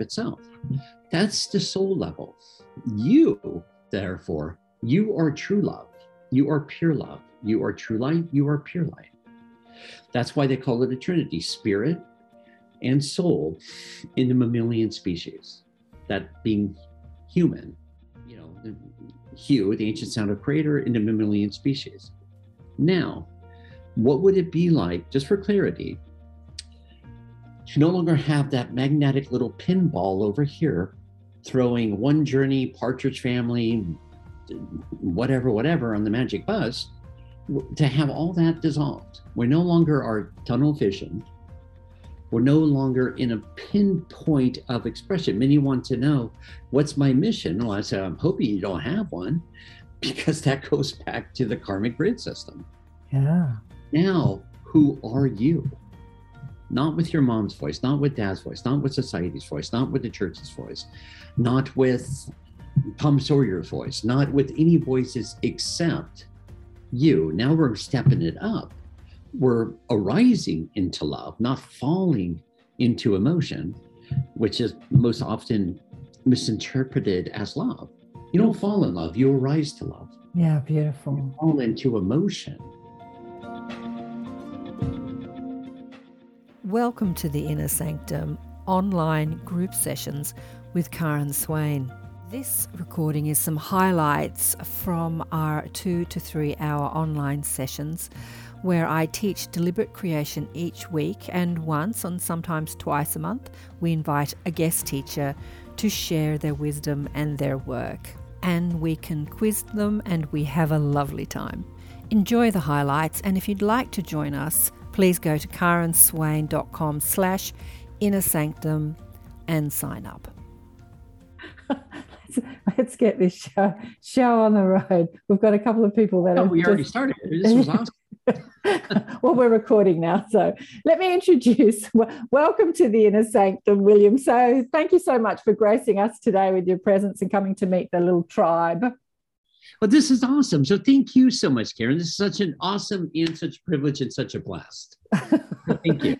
itself. That's the soul level. You, therefore, you are true love. You are pure love. You are true light. You are pure light. That's why they call it a trinity, spirit and soul in the mammalian species. That being human, you know, the hue, the ancient sound of creator in the mammalian species. Now, what would it be like, just for clarity, to no longer have that magnetic little pinball over here throwing One Journey, Partridge Family, whatever on the magic bus, to have all that dissolved? We no longer are tunnel visioned. We're no longer in a pinpoint of expression. Many want to know, what's my mission? Well, I said, I'm hoping you don't have one, because that goes back to the karmic grid system. Yeah. Now, who are you? Not with your mom's voice, not with dad's voice, not with society's voice, not with the church's voice, not with Tom Sawyer's voice, not with any voices except you. Now we're stepping it up. We're arising into love, not falling into emotion, which is most often misinterpreted as love. You don't fall in love, you arise to love. Yeah, beautiful. You fall into emotion. Welcome to the Inner Sanctum online group sessions with Karen Swain. This recording is some highlights from our 2 to 3 hour online sessions, where I teach deliberate creation each week, and once and sometimes twice a month, we invite a guest teacher to share their wisdom and their work. And we can quiz them and we have a lovely time. Enjoy the highlights, and if you'd like to join us, please go to karenswain.com/innersanctum and sign up. Let's get this show on the road. We've got a couple of people that already started. This was awesome. Well, we're recording now, so let me introduce. Welcome to the Inner Sanctum, William. So thank you so much for gracing us today with your presence and coming to meet the little tribe. Well, this is awesome. So thank you so much, Karen. This is such an awesome and such a privilege and such a blast. Thank you.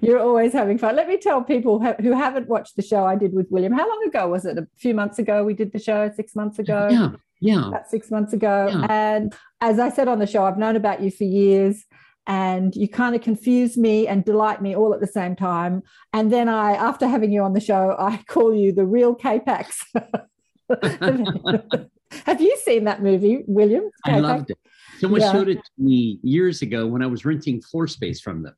You're always having fun. Let me tell people who haven't watched the show I did with William. How long ago was it? A few months ago we did the show, 6 months ago. Yeah. About 6 months ago. Yeah. And as I said on the show, I've known about you for years, and you kind of confuse me and delight me all at the same time. And then after having you on the show, I call you the real K-PAX. Have you seen that movie, William? I loved it. Someone showed it to me years ago when I was renting floor space from them.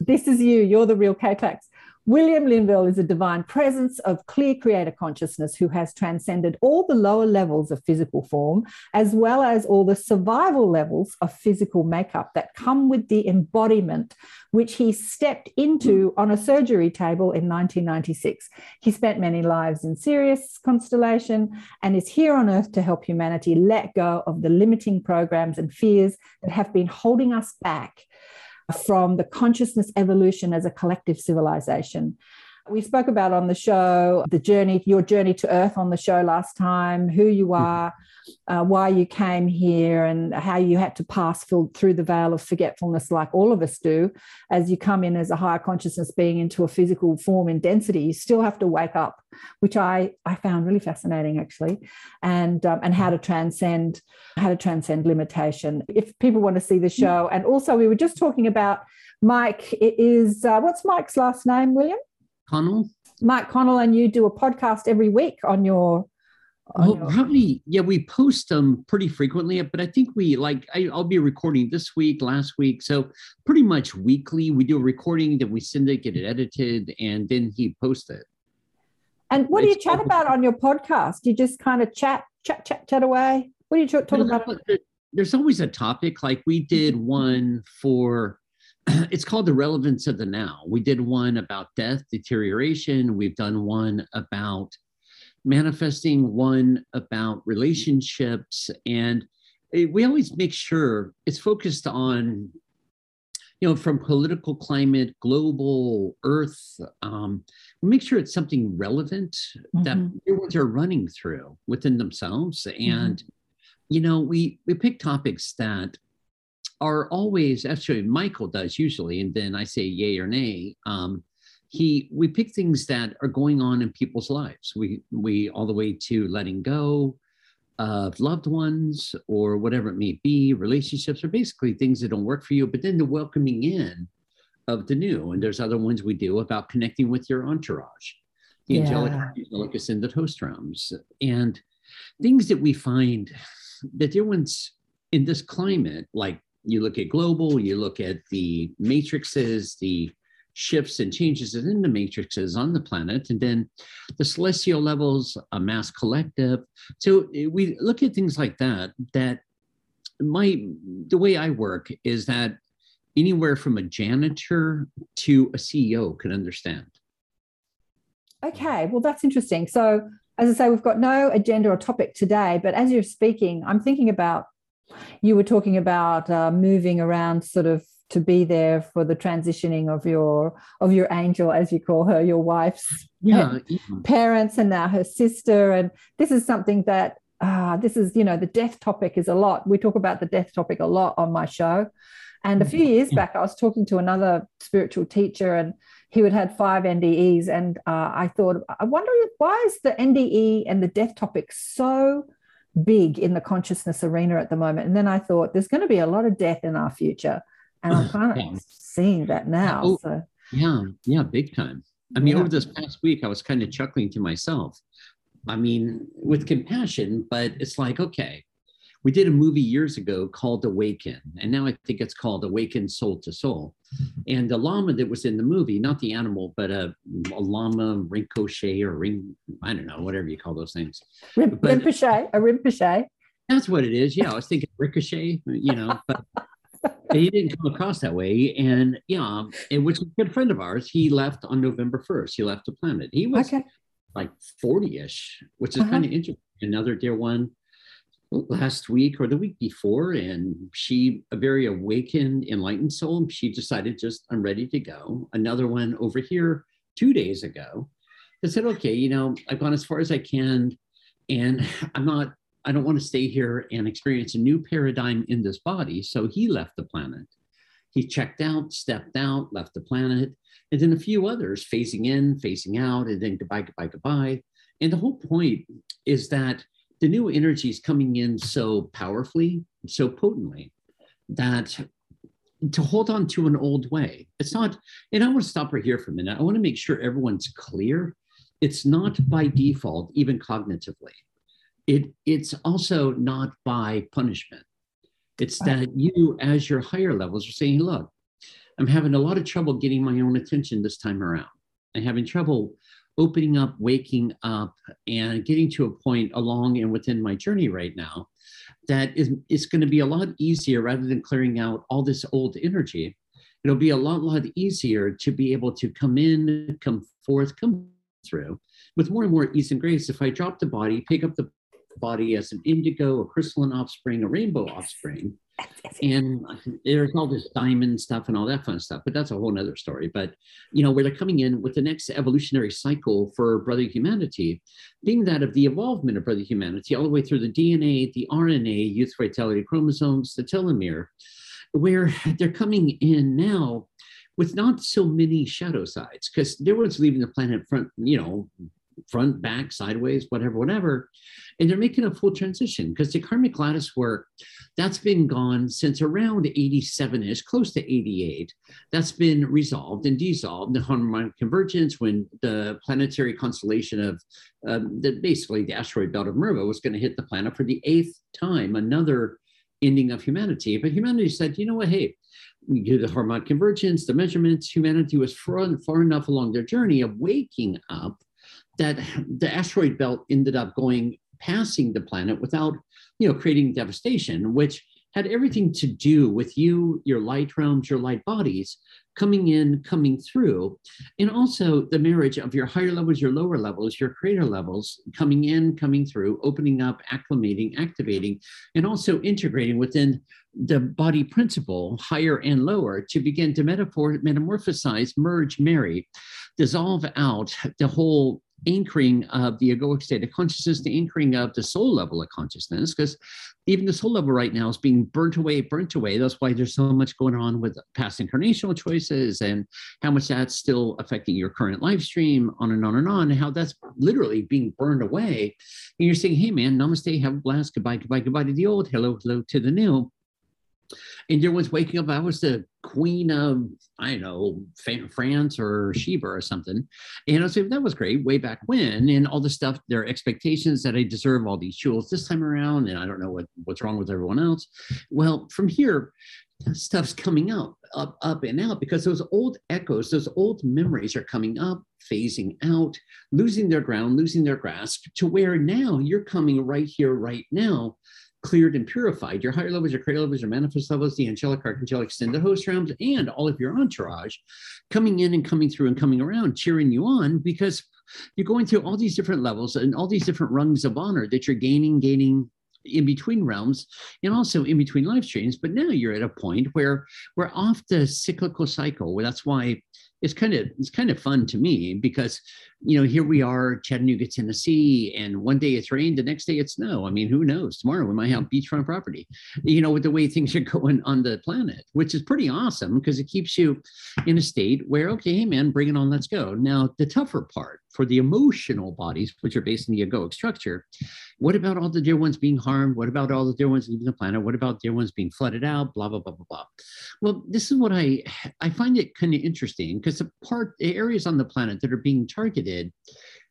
This is you. You're the real K-PAX. William Linville is a divine presence of clear creator consciousness who has transcended all the lower levels of physical form, as well as all the survival levels of physical makeup that come with the embodiment, which he stepped into on a surgery table in 1996. He spent many lives in Sirius Constellation and is here on Earth to help humanity let go of the limiting programs and fears that have been holding us back from the consciousness evolution as a collective civilization. We spoke about on the show your journey to Earth on the show last time, who you are, why you came here, and how you had to pass through the veil of forgetfulness, like all of us do. As you come in as a higher consciousness being into a physical form and density, you still have to wake up, which I found really fascinating, actually, and how to transcend limitation. If people want to see the show, and also we were just talking about Mike. It is what's Mike's last name, William? Connell? Mike Connell, and you do a podcast every week on your... Probably, yeah, we post them pretty frequently, but I think I'll be recording this week, last week, so pretty much weekly we do a recording, then we send it, get it edited, and then he posts it. And what do you chat about on your podcast? You just kind of chat away? What are you talking about? There's always a topic, like we did one for... It's called The Relevance of the Now. We did one about death, deterioration. We've done one about manifesting, one about relationships. And we always make sure it's focused on, from political climate, global, Earth. We make sure it's something relevant that everyone's are running through within themselves. And, we pick topics that are always, actually Michael does usually, and then I say yay or nay, we pick things that are going on in people's lives. We all the way to letting go of loved ones or whatever it may be. Relationships are basically things that don't work for you, but then the welcoming in of the new. And there's other ones we do about connecting with your entourage, the angelic ascended host realms, and things that we find that there ones in this climate, like you look at global, you look at the matrices, the shifts and changes in the matrices on the planet, and then the celestial levels, a mass collective. So we look at things like that, that the way I work is that anywhere from a janitor to a CEO can understand. Okay, well, that's interesting. So as I say, we've got no agenda or topic today, but as you're speaking, I'm thinking about, you were talking about moving around sort of to be there for the transitioning of your angel, as you call her, your wife's parents, and now her sister. And this is something that this is, you know, the death topic is a lot. We talk about the death topic a lot on my show. And a few years back, I was talking to another spiritual teacher, and he would had 5 NDEs. And I thought, I wonder why is the NDE and the death topic so big in the consciousness arena at the moment? And then I thought, there's going to be a lot of death in our future. And I'm kind of seeing that now. Oh, so. Yeah, big time. I mean, over this past week, I was kind of chuckling to myself. I mean, with compassion, but it's like, okay, we did a movie years ago called Awaken, and now I think it's called Awaken Soul to Soul. And the llama that was in the movie, not the animal, but a llama, Rinpoche, or I don't know, whatever you call those things. Rinpoche, a Rinpoche. That's what it is. Yeah, I was thinking ricochet, you know, but... He didn't come across that way, and which was a good friend of ours. He left on November 1st. He left the planet. He was like 40-ish, which is kind of interesting. Another dear one last week or the week before, and she, a very awakened, enlightened soul, she decided just, I'm ready to go. Another one over here 2 days ago that said, okay, you know, I've gone as far as I can, and I don't want to stay here and experience a new paradigm in this body. So he left the planet. He checked out, stepped out, left the planet. And then a few others phasing in, phasing out, and then goodbye, goodbye, goodbye. And the whole point is that the new energy is coming in so powerfully, so potently, that to hold on to an old way, it's not, and I want to stop right here for a minute. I want to make sure everyone's clear. It's not by default, even cognitively. It's also not by punishment. It's that you, as your higher levels, are saying, look, I'm having a lot of trouble getting my own attention this time around. I'm having trouble opening up, waking up, and getting to a point along and within my journey right now that it's going to be a lot easier, rather than clearing out all this old energy. It'll be a lot easier to be able to come in, come forth, come through with more and more ease and grace. If I drop the body, pick up the body as an indigo, a crystalline offspring, a rainbow offspring, and there's all this diamond stuff and all that fun stuff, but that's a whole nother story. But you know, where they're coming in with the next evolutionary cycle for brother humanity, being that of the evolvement of brother humanity all the way through the DNA, the RNA, youth vitality chromosomes, the telomere, where they're coming in now with not so many shadow sides, because there was leaving the planet front, back, sideways, whatever. And they're making a full transition, because the karmic lattice work, that's been gone since around 87-ish, close to 88. That's been resolved and dissolved. The Harmonic Convergence, when the planetary constellation of basically the asteroid belt of Merva was going to hit the planet for the 8th time, another ending of humanity. But humanity said, you know what, hey, you do the Harmonic Convergence, the measurements, humanity was far enough along their journey of waking up that the asteroid belt ended up passing the planet without, creating devastation, which had everything to do with you, your light realms, your light bodies coming in, coming through, and also the marriage of your higher levels, your lower levels, your creator levels coming in, coming through, opening up, acclimating, activating, and also integrating within the body principle, higher and lower, to begin to metamorphosize, merge, marry, dissolve out the whole anchoring of the egoic state of consciousness, the anchoring of the soul level of consciousness, because even the soul level right now is being burnt away. That's why there's so much going on with past incarnational choices and how much that's still affecting your current live stream, on and on and on, and how that's literally being burned away. And you're saying, hey man, namaste, have a blast, goodbye, goodbye, goodbye to the old, hello, hello to the new. And there was waking up, I was the queen of, I don't know, France or Sheba or something. And I was like, that was great way back when. And all the stuff, their expectations that I deserve all these jewels this time around. And I don't know what's wrong with everyone else. Well, from here, that stuff's coming up and out, because those old echoes, those old memories are coming up, phasing out, losing their ground, losing their grasp, to where now you're coming right here, right now, cleared and purified. Your higher levels, your creator levels, your manifest levels, the angelic, archangelic, ascended host realms, and all of your entourage coming in and coming through and coming around, cheering you on, because you're going through all these different levels and all these different rungs of honor that you're gaining in between realms and also in between life streams. But now you're at a point where we're off the cyclical cycle, where that's why it's kind of fun to me, because, you know, here we are, Chattanooga, Tennessee, and one day it's rain, the next day it's snow. I mean, who knows? Tomorrow we might have beachfront property, you know, with the way things are going on the planet, which is pretty awesome, because it keeps you in a state where, okay, hey man, bring it on, let's go. Now, the tougher part for the emotional bodies, which are based in the egoic structure, what about all the dear ones being harmed? What about all the dear ones leaving the planet? What about dear ones being flooded out? Blah, blah, blah, blah, blah. Well, this is what I find it kind of interesting, because the areas on the planet that are being targeted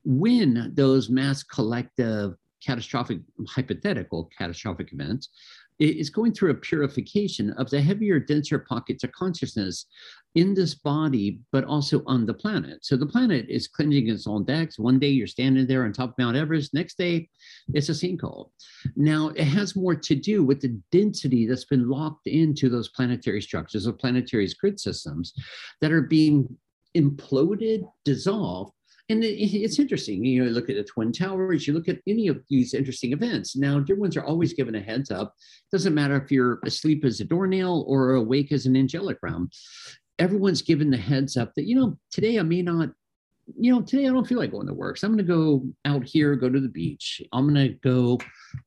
when those mass collective catastrophic, hypothetical catastrophic events, is going through a purification of the heavier, denser pockets of consciousness in this body, but also on the planet. So the planet is cleansing its own decks. One day you're standing there on top of Mount Everest. Next day, it's a sinkhole. Now, it has more to do with the density that's been locked into those planetary structures or planetary grid systems that are being imploded, dissolved. And it's interesting, you know, you look at the Twin Towers, you look at any of these interesting events. Now, dear ones are always given a heads up. Doesn't matter if you're asleep as a doornail or awake as an angelic realm. Everyone's given the heads up that, you know, today I may not, you know, today I don't feel like going to work. So I'm going to go out here, go to the beach. I'm going to go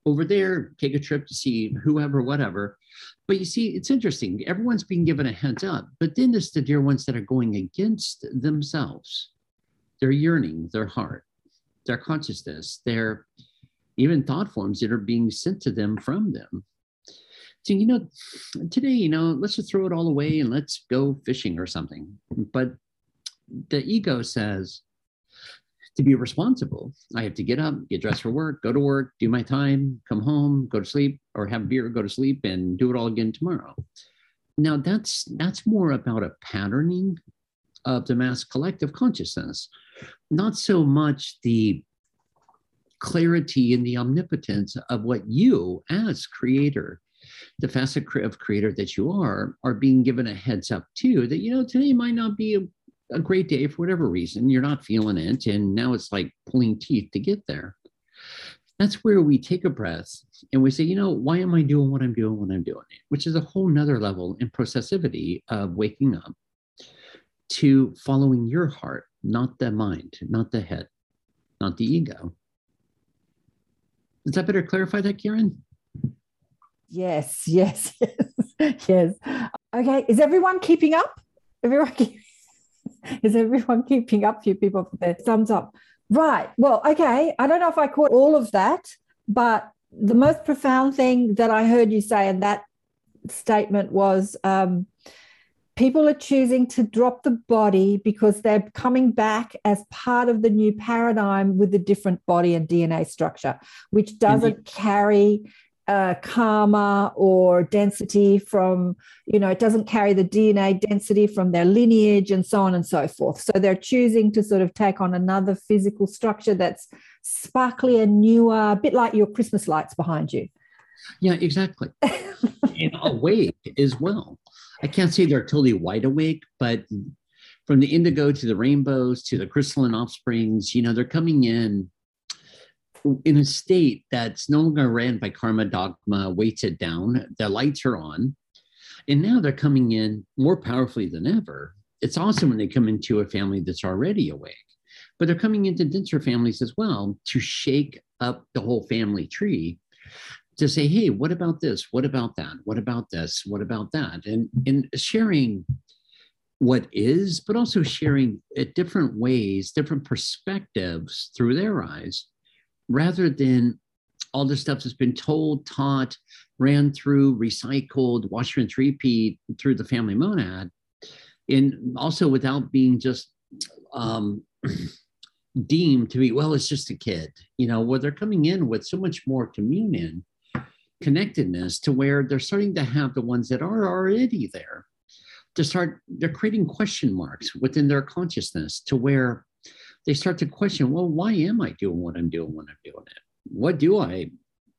over there, take a trip to see whoever, whatever. But you see, it's interesting. Everyone's being given a heads up. But then there's the dear ones that are going against themselves. Their yearning, their heart, their consciousness, their even thought forms that are being sent to them from them. So, you know, today, you know, let's just throw it all away and let's go fishing or something. But the ego says, to be responsible, I have to get up, get dressed for work, go to work, do my time, come home, go to sleep, or have a beer, go to sleep, and do it all again tomorrow. Now, that's more about a patterning of the mass collective consciousness, not so much the clarity and the omnipotence of what you as creator, the facet of creator that you are being given a heads up to, that, you know, today might not be a great day for whatever reason. You're not feeling it. And now it's like pulling teeth to get there. That's where we take a breath and we say, you know, why am I doing what I'm doing when I'm doing it? Which is a whole nother level in processivity of waking up to following your heart, not the mind, not the head, not the ego. Does that better clarify that, Karen? Yes, yes, yes, yes. Okay, is everyone keeping up? Is everyone keeping up? Few people put their thumbs up. Right, well, okay, I don't know if I caught all of that, but the most profound thing that I heard you say in that statement was, people are choosing to drop the body because they're coming back as part of the new paradigm with a different body and DNA structure, which doesn't carry karma or density from, you know, it doesn't carry the DNA density from their lineage and so on and so forth. So they're choosing to sort of take on another physical structure that's sparkly and newer, a bit like your Christmas lights behind you. Yeah, exactly. And awake as well. I can't say they're totally wide awake, but from the indigo to the rainbows to the crystalline offsprings, you know, they're coming in a state that's no longer ran by karma, dogma, weighted down. The lights are on. And now they're coming in more powerfully than ever. It's awesome when they come into a family that's already awake. but they're coming into denser families as well to shake up the whole family tree, to say, hey, what about this? What about that? What about this? What about that? And sharing what is, but also sharing at different ways, different perspectives through their eyes, rather than all the stuff that's been told, taught, ran through, recycled, washer and three-peat through the family monad, and also without being just deemed to be, well, it's just a kid, you know, where they're coming in with so much more communion, connectedness, to where they're starting to have the ones that are already there to start, they're creating question marks within their consciousness, to where they start to question, well, why am I doing what I'm doing when I'm doing it? What do I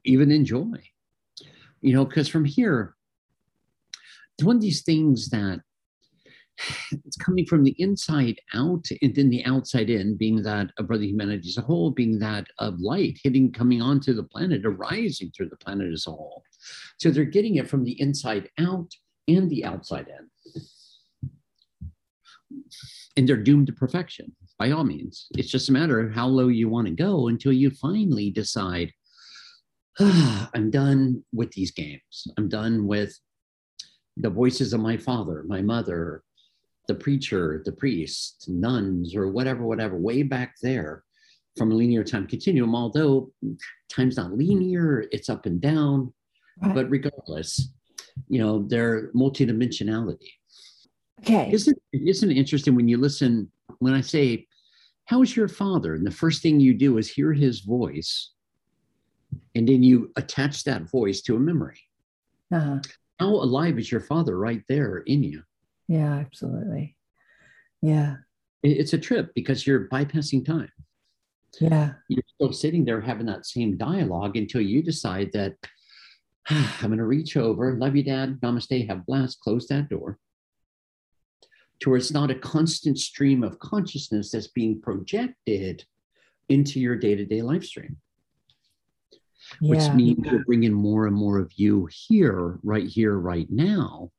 even enjoy? You know, because from here, it's one of these things that it's coming from the inside out and then the outside in, being that of brother humanity as a whole, being that of light hitting, coming onto the planet, arising through the planet as a whole. So they're getting it from the inside out and the outside in. And they're doomed to perfection, by all means. It's just a matter of how low you want to go until you finally decide, ah, I'm done with these games. I'm done with the voices of my father, my mother, the preacher, the priest, nuns, or whatever, whatever, way back there from a linear time continuum. Although time's not linear, it's up and down. Right. But regardless, you know, their multidimensionality. Okay. Isn't it interesting when you listen, when I say, how's your father? And the first thing you do is hear his voice. And then you attach that voice to a memory. Uh-huh. How alive is your father right there in you? Yeah, absolutely. Yeah. It's a trip because you're bypassing time. Yeah. You're still sitting there having that same dialogue until you decide that I'm going to reach over, love you, Dad, namaste, have a blast, close that door. To where it's not a constant stream of consciousness that's being projected into your day-to-day life stream. Yeah. Which means you're bringing more and more of you here, right now,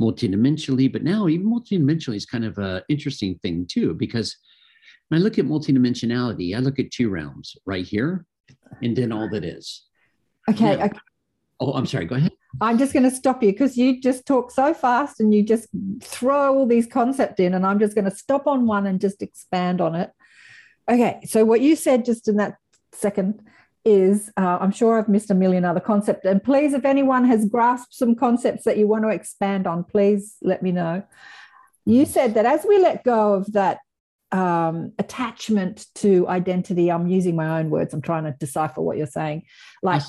multidimensionally. But now even multidimensionally is kind of an interesting thing too, because when I look at multidimensionality, I look at two realms, right here, and then all that is. Okay. Yeah. Okay. Oh, I'm sorry. Go ahead. I'm just going to stop you because you just talk so fast and you just throw all these concepts in, and I'm just going to stop on one and just expand on it. Okay. So what you said just in that second is, I'm sure I've missed a million other concepts. And please, if anyone has grasped some concepts that you want to expand on, please let me know. You said that as we let go of that attachment to identity, I'm using my own words, I'm trying to decipher what you're saying, like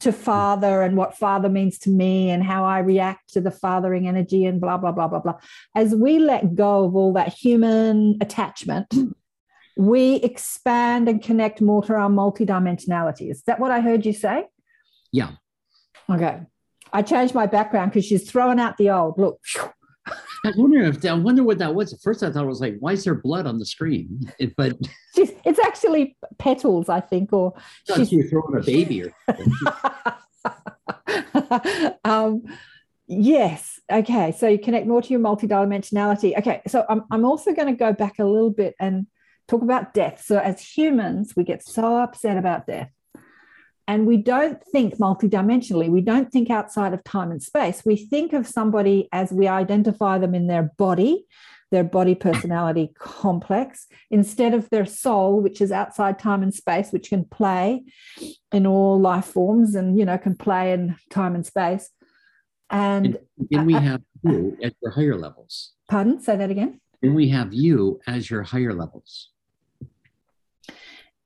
to father and what father means to me and how I react to the fathering energy and blah, blah, blah, blah, blah. As we let go of all that human attachment, we expand and connect more to our multidimensionality. Is that what I heard you say? Yeah. Okay. I changed my background because she's throwing out the old. Look. I wonder what that was. At first, I thought it was like, why is there blood on the screen? But it's actually petals, I think, or she's throwing a baby. Or yes. Okay. So you connect more to your multidimensionality. Okay. So I'm also going to go back a little bit and talk about death. So as humans, we get so upset about death and we don't think multidimensionally. We don't think outside of time and space. We think of somebody as we identify them in their body personality complex, instead of their soul, which is outside time and space, which can play in all life forms and, you know, can play in time and space. And then we have you at your higher levels. Pardon? Say that again. And we have you as your higher levels.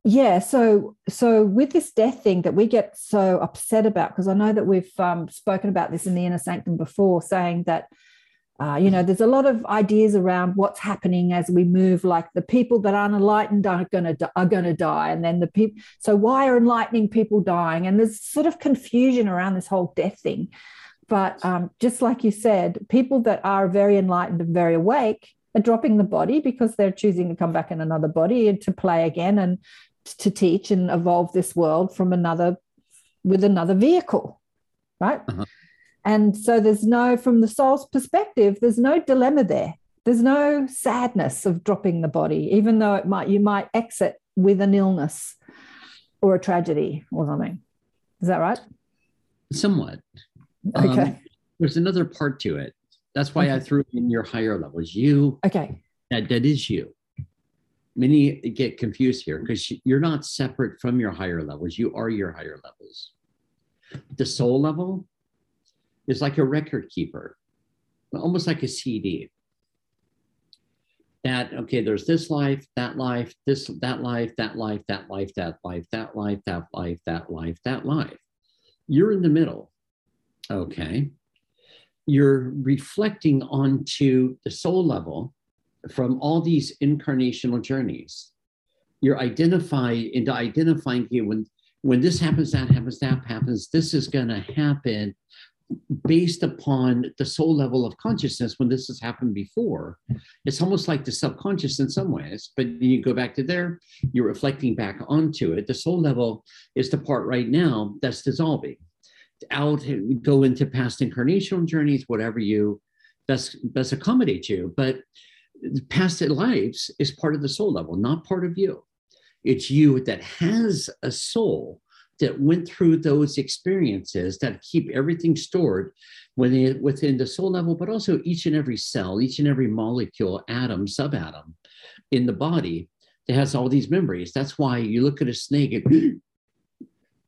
Yeah. So with this death thing that we get so upset about, because I know that we've spoken about this in the Inner Sanctum before, saying that, you know, there's a lot of ideas around what's happening as we move, like the people that aren't enlightened are going to die. And then the people, so why are enlightening people dying? And there's sort of confusion around this whole death thing. But just like you said, people that are very enlightened and very awake are dropping the body because they're choosing to come back in another body and to play again and to teach and evolve this world from another vehicle, right? Uh-huh. And so there's no, from the soul's perspective, there's no dilemma there. There's no sadness of dropping the body, even though you might exit with an illness or a tragedy or something. Is that right? Somewhat. Okay. There's another part to it. That's why I threw in your higher levels. You. Okay. That is you. Many get confused here because you're not separate from your higher levels. You are your higher levels. The soul level is like a record keeper, almost like a CD. That, okay, there's this life, that life, this, that life, that life, that life, that life, that life, that life, that life, that life. You're in the middle, okay? You're reflecting onto the soul level from all these incarnational journeys. You're identified into identifying here when this happens, that happens, that happens, this is going to happen based upon the soul level of consciousness when this has happened before. It's almost like the subconscious in some ways, but you go back to there, you're reflecting back onto it. The soul level is the part right now that's dissolving. Out, go into past incarnational journeys, whatever you best accommodate you, but past lives is part of the soul level, not part of you. It's you that has a soul that went through those experiences that keep everything stored within the soul level, but also each and every cell, each and every molecule, atom, subatom in the body that has all these memories. That's why you look at a snake and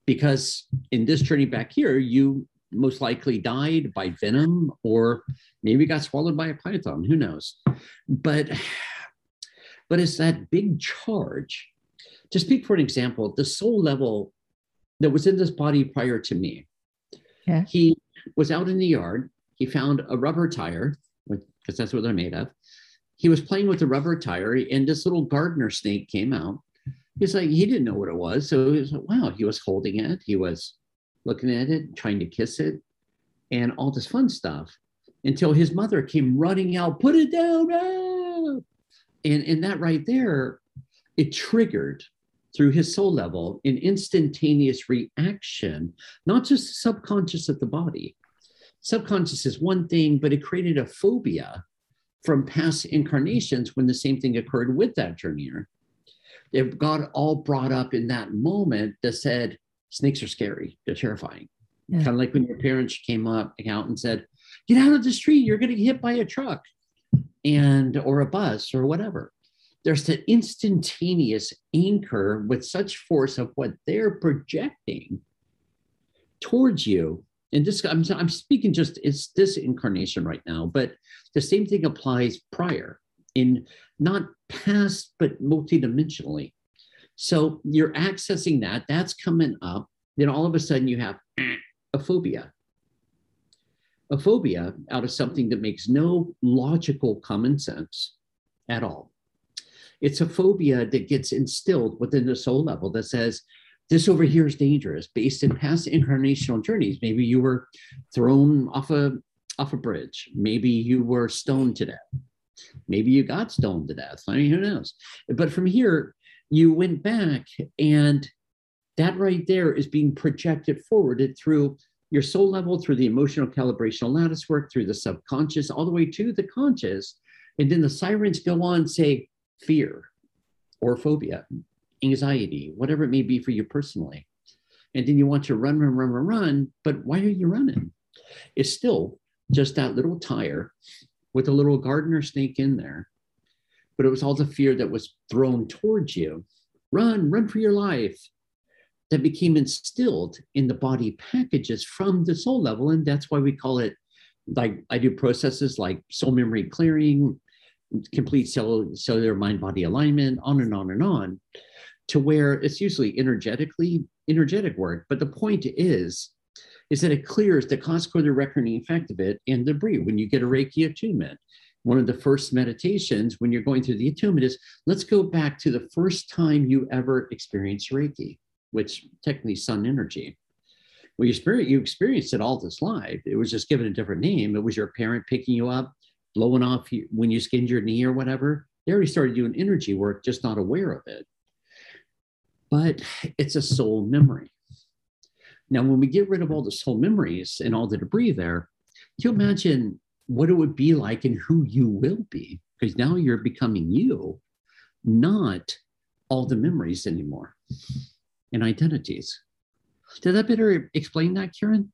because in this journey back here, you most likely died by venom or maybe got swallowed by a python, who knows? But it's that big charge. To speak for an example, the soul level that was in this body prior to me. Yeah. He was out in the yard. He found a rubber tire, because that's what they're made of. He was playing with the rubber tire and this little gardener snake came out. He's like, he didn't know what it was. So he was like, wow, he was holding it. He was looking at it, trying to kiss it and all this fun stuff until his mother came running out, put it down. Ah! And that right there, it triggered through his soul level, an instantaneous reaction, not just the subconscious of the body. Subconscious is one thing, but it created a phobia from past incarnations when the same thing occurred with that journeyer. It got all brought up in that moment that said, snakes are scary, they're terrifying. Yeah. Kind of like when your parents came up out and said, get out of the street, you're gonna get hit by a truck and or a bus or whatever. There's that instantaneous anchor with such force of what they're projecting towards you. And this, I'm speaking just, it's this incarnation right now, but the same thing applies prior in not past, but multidimensionally. So you're accessing that, that's coming up. Then all of a sudden you have a phobia out of something that makes no logical common sense at all. It's a phobia that gets instilled within the soul level that says, this over here is dangerous based in past incarnational journeys. Maybe you were thrown off a bridge. Maybe you were stoned to death. Maybe you got stoned to death. I mean, who knows? But from here, you went back and that right there is being projected forwarded through your soul level, through the emotional calibrational lattice work, through the subconscious, all the way to the conscious. And then the sirens go on and say, fear or phobia, anxiety, whatever it may be for you personally. And then you want to run, but why are you running? It's still just that little tire with a little gardener snake in there, but it was all the fear that was thrown towards you. Run for your life. That became instilled in the body packages from the soul level. And that's why we call it, like I do processes like soul memory clearing, complete cellular mind-body alignment, on and on, to where it's usually energetic work. But the point is that it clears the cause, the reckoning effect of it and debris. When you get a Reiki attunement, one of the first meditations when you're going through the attunement is, let's go back to the first time you ever experienced Reiki, which technically sun energy. Well, you experienced it all this life. It was just given a different name. It was your parent picking you up, blowing off you, when you skinned your knee or whatever. They already started doing energy work, just not aware of it. But it's a soul memory. Now, when we get rid of all the soul memories and all the debris there, can you imagine what it would be like and who you will be? because now you're becoming you, not all the memories anymore and identities. Did that better explain that, Karen?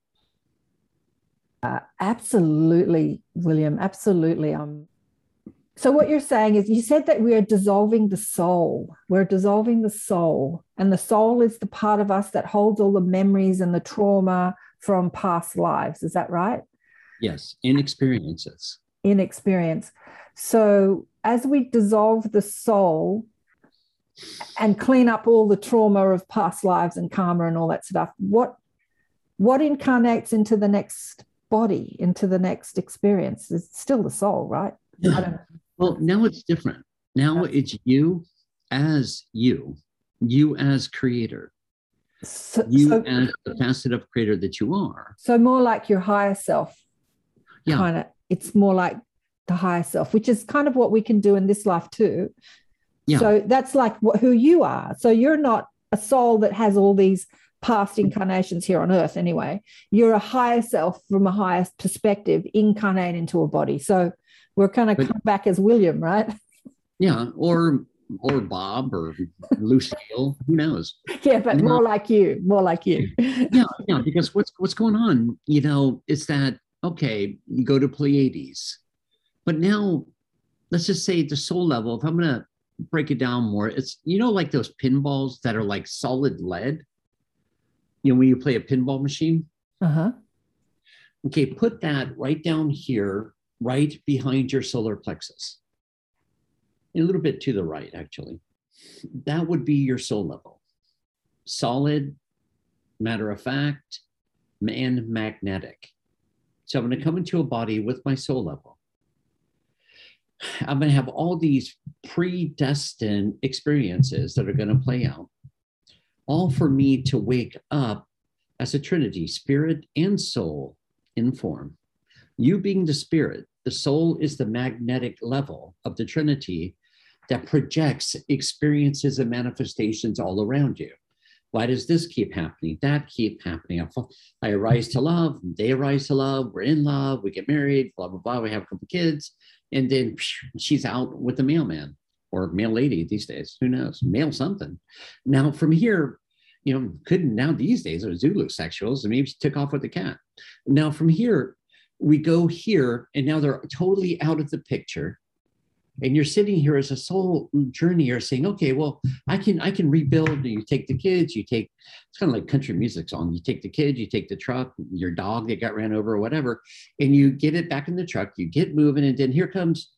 Absolutely, William, absolutely. So what you're saying is, you said that we are dissolving the soul. We're dissolving the soul. And the soul is the part of us that holds all the memories and the trauma from past lives. Is that right? Yes, in experiences. In experience. So as we dissolve the soul and clean up all the trauma of past lives and karma and all that stuff, what incarnates into the next body, into the next experience? It's still the soul, right? Yeah. I don't know. Well, now it's different. Now it's you as creator, so as the facet of creator that you are. So more like your higher self. Yeah. Kind of, it's more like the higher self, which is kind of what we can do in this life too. Yeah. So that's like who you are. So you're not a soul that has all these past incarnations here on earth anyway. You're a higher self from a higher perspective, incarnate into a body. So we're kind of come back as William, right? Yeah, or Bob or Lucille, who knows? Yeah, but more like you, more like you. Yeah, because what's going on, you know, is that, okay, you go to Pleiades, but now let's just say the soul level, if I'm going to break it down more, it's, you know, like those pinballs that are like solid lead, you know, when you play a pinball machine. Uh-huh. Okay, put that right down here, right behind your solar plexus, a little bit to the right, actually. That would be your soul level. Solid, matter of fact, and magnetic. So I'm going to come into a body with my soul level. I'm going to have all these predestined experiences that are going to play out, all for me to wake up as a trinity, spirit and soul in form. You being the spirit, the soul is the magnetic level of the Trinity that projects experiences and manifestations all around you. Why does this keep happening? That keep happening. I arise to love, they arise to love, we're in love, we get married, blah, blah, blah, we have a couple kids, and then she's out with the mailman or mail lady these days, who knows, mail something. Now from here, you know, couldn't now these days are Zulu sexuals, and maybe she took off with the cat. Now from here, we go here, and now they're totally out of the picture. And you're sitting here as a soul journeyer saying, okay, well, I can rebuild. And you take the kids, it's kind of like country music song. You take the kids, you take the truck, your dog that got ran over or whatever, and you get it back in the truck, you get moving. And then here comes,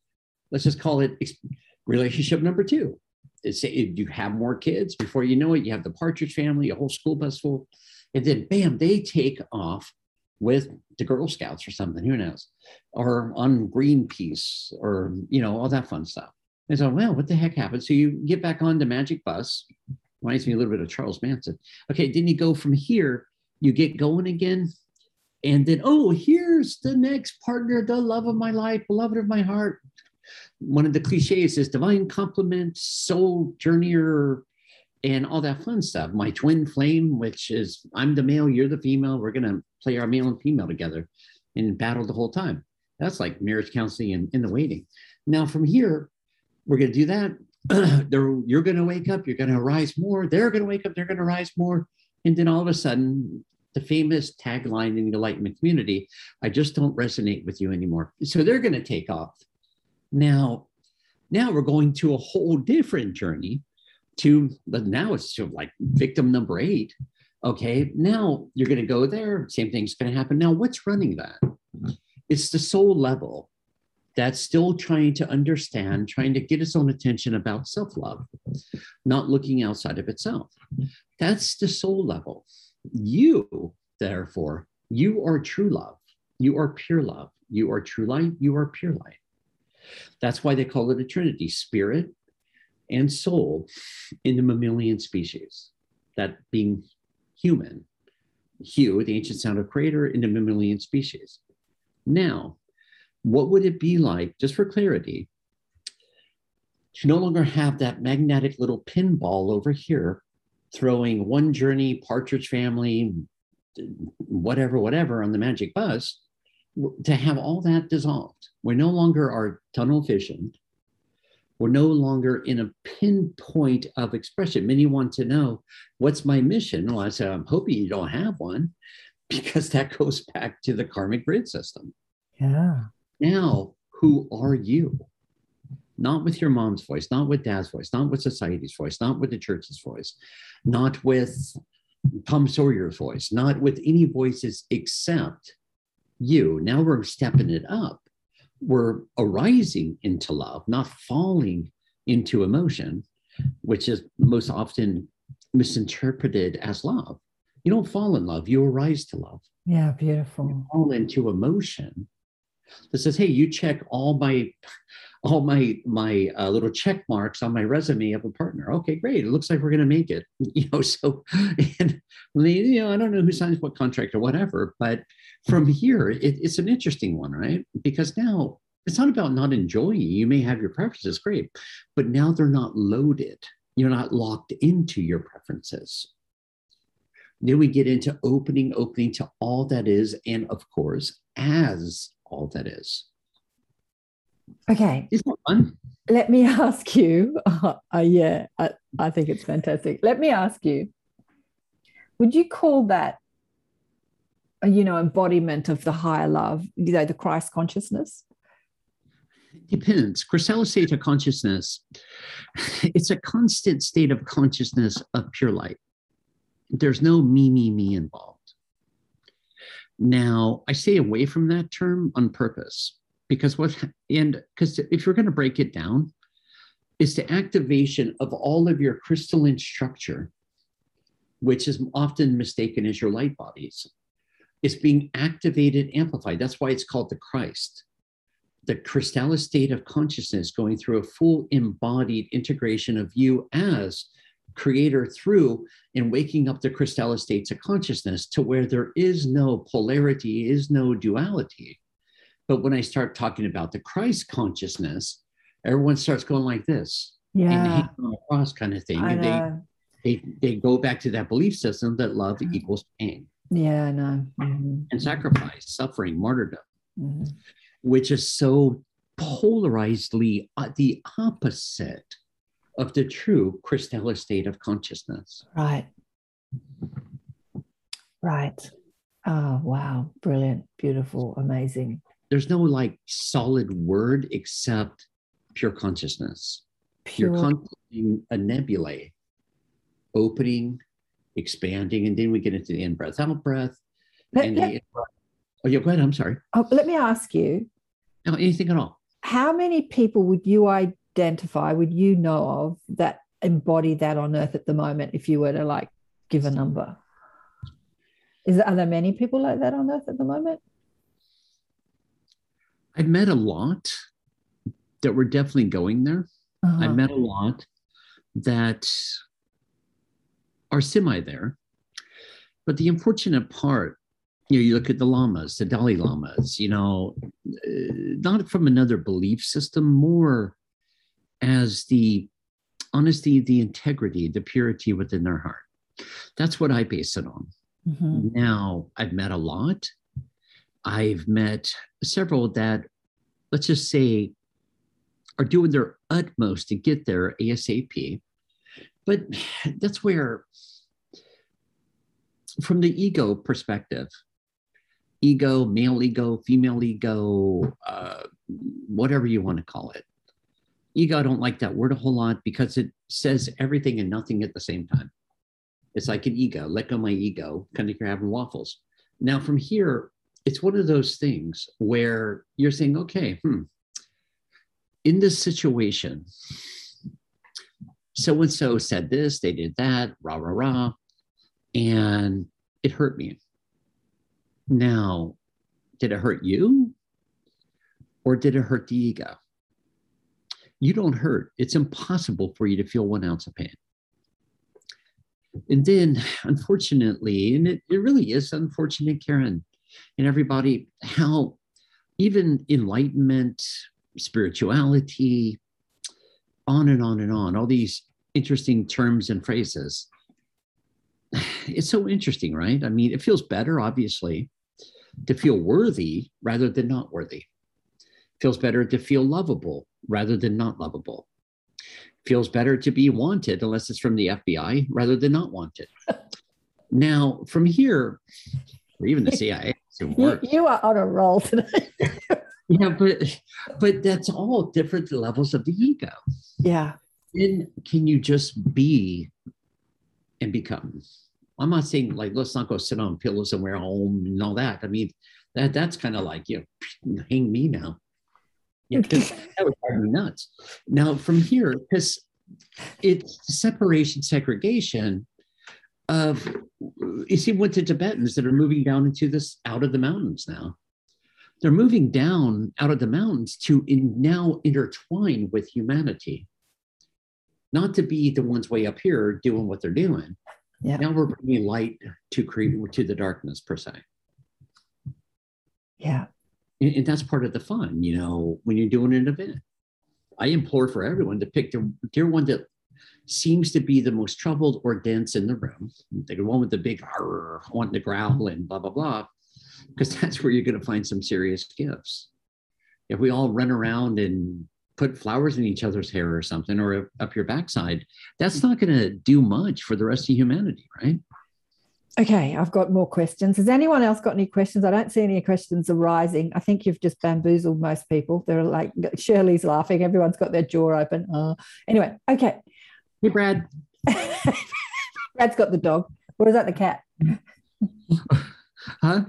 let's just call it relationship number two. You have more kids. Before you know it, you have the Partridge Family, a whole school bus full. And then bam, they take off with the Girl Scouts or something, who knows, or on Greenpeace or, you know, all that fun stuff. And so, well, what the heck happened? So you get back on the magic bus. Reminds me a little bit of Charles Manson. Okay, then you go from here, you get going again. And then, oh, here's the next partner, the love of my life, beloved of my heart. One of the cliches is divine complement, soul journeyer, and all that fun stuff. My twin flame, which is I'm the male, you're the female. We're going to play our male and female together and battle the whole time. That's like marriage counseling and in the waiting. Now from here, we're going to do that. You're going to wake up. You're going to arise more. They're going to wake up. They're going to rise more. And then all of a sudden, the famous tagline in the Enlightenment community, I just don't resonate with you anymore. So they're going to take off. Now we're going to a whole different journey. But now it's sort of like victim number 8. Okay, now you're going to go there. Same thing's going to happen. Now what's running that? It's the soul level that's still trying to understand, trying to get its own attention about self-love, not looking outside of itself. That's the soul level. You, therefore, you are true love. You are pure love. You are true light. You are pure light. That's why they call it a trinity, spirit and soul in the mammalian species, that being human, Hu, the ancient sound of creator, in the mammalian species. Now, what would it be like, just for clarity, to no longer have that magnetic little pinball over here, throwing one journey, Partridge Family, whatever on the magic bus, to have all that dissolved? We no longer are tunnel visioned. We're no longer in a pinpoint of expression. Many want to know, what's my mission? Well, I said, I'm hoping you don't have one, because that goes back to the karmic grid system. Yeah. Now, who are you? Not with your mom's voice, not with dad's voice, not with society's voice, not with the church's voice, not with Tom Sawyer's voice, not with any voices except you. Now we're stepping it up. We're arising into love, not falling into emotion, which is most often misinterpreted as love. You don't fall in love, you arise to love. Yeah, beautiful. You fall into emotion. This says, hey, you check all my little check marks on my resume of a partner. Okay, great. It looks like we're going to make it. You know, so, and, you know, I don't know who signs what contract or whatever, but from here, it's an interesting one, right? Because now it's not about not enjoying. You may have your preferences, great, but now they're not loaded. You're not locked into your preferences. Then we get into opening to all that is, and of course, as all that is. Okay. Isn't that fun? Let me ask you. Yeah, I think it's fantastic. Let me ask you, would you call that, you know, embodiment of the higher love, you know, the Christ consciousness? Depends. Chrysalis state of consciousness, it's a constant state of consciousness of pure light. There's no me involved. Now, I stay away from that term on purpose, because if you're going to break it down, it's the activation of all of your crystalline structure, which is often mistaken as your light bodies. It's being activated, amplified. That's why it's called the Christ, the Christalis state of consciousness, going through a full embodied integration of you as creator through and waking up the Christalis states of consciousness to where there is no polarity, is no duality. But when I start talking about the Christ consciousness, everyone starts going like this, and hanging on the cross kind of thing. And they go back to that belief system that love equals pain. Yeah, no. Mm-hmm. And sacrifice, suffering, martyrdom, mm-hmm. which is so polarizedly the opposite of the true Christalis state of consciousness. Right. Oh, wow. Brilliant, beautiful, amazing. There's no like solid word except pure consciousness. Pure consciousness, a nebulae, opening, expanding, and then we get into the in-breath, out-breath. Oh, yeah, go ahead. I'm sorry. Oh, let me ask you. No, anything at all. How many people would you know of that embody that on earth at the moment, if you were to like give a number? Are there many people like that on earth at the moment? I met a lot that were definitely going there. Uh-huh. I met a lot that are semi there, but the unfortunate part, you know, you look at the lamas, the Dalai Lamas, you know, not from another belief system, more as the honesty, the integrity, the purity within their heart. That's what I base it on. Mm-hmm. Now, I've met a lot. I've met several that, let's just say, are doing their utmost to get there ASAP. But that's where, from the ego perspective, ego, male ego, female ego, whatever you want to call it, ego, I don't like that word a whole lot because it says everything and nothing at the same time. It's like an ego, let go of my ego, kind of like you're having waffles. Now from here, it's one of those things where you're saying, okay, in this situation, so-and-so said this, they did that, rah, and it hurt me. Now, did it hurt you or did it hurt the ego? You don't hurt. It's impossible for you to feel 1 ounce of pain. And then, unfortunately, and it really is unfortunate, Karen, and everybody, how even enlightenment, spirituality, on and on and on, all these interesting terms and phrases. It's so interesting, right? I mean, it feels better, obviously, to feel worthy rather than not worthy. Feels better to feel lovable rather than not lovable. feels better to be wanted, unless it's from the FBI, rather than not wanted. Now, from here, or even the CIA, you are on a roll today. Yeah, but that's all different levels of the ego. Yeah. Then can you just be and become? I'm not saying, like, let's not go sit on pillows and wear home and all that. I mean, that's kind of like, you know, hang me now. Yeah, because that would drive me nuts. Now, from here, because it's separation, segregation of, you see, with the Tibetans that are moving down into this, out of the mountains now. They're moving down out of the mountains to now intertwine with humanity. Not to be the ones way up here doing what they're doing. Yeah. Now we're bringing light to the darkness, per se. Yeah. And that's part of the fun, you know, when you're doing an event. I implore for everyone to pick the one that seems to be the most troubled or dense in the room. The one with the big wanting to growl and blah, blah, blah. Because that's where you're going to find some serious gifts. If we all run around and put flowers in each other's hair or something, or up your backside, that's not going to do much for the rest of humanity, right? Okay, I've got more questions. Has anyone else got any questions? I don't see any questions arising. I think you've just bamboozled most people. They're like, Shirley's laughing. Everyone's got their jaw open. Anyway, okay. Hey, Brad. Brad's got the dog. Or is that the cat? Huh?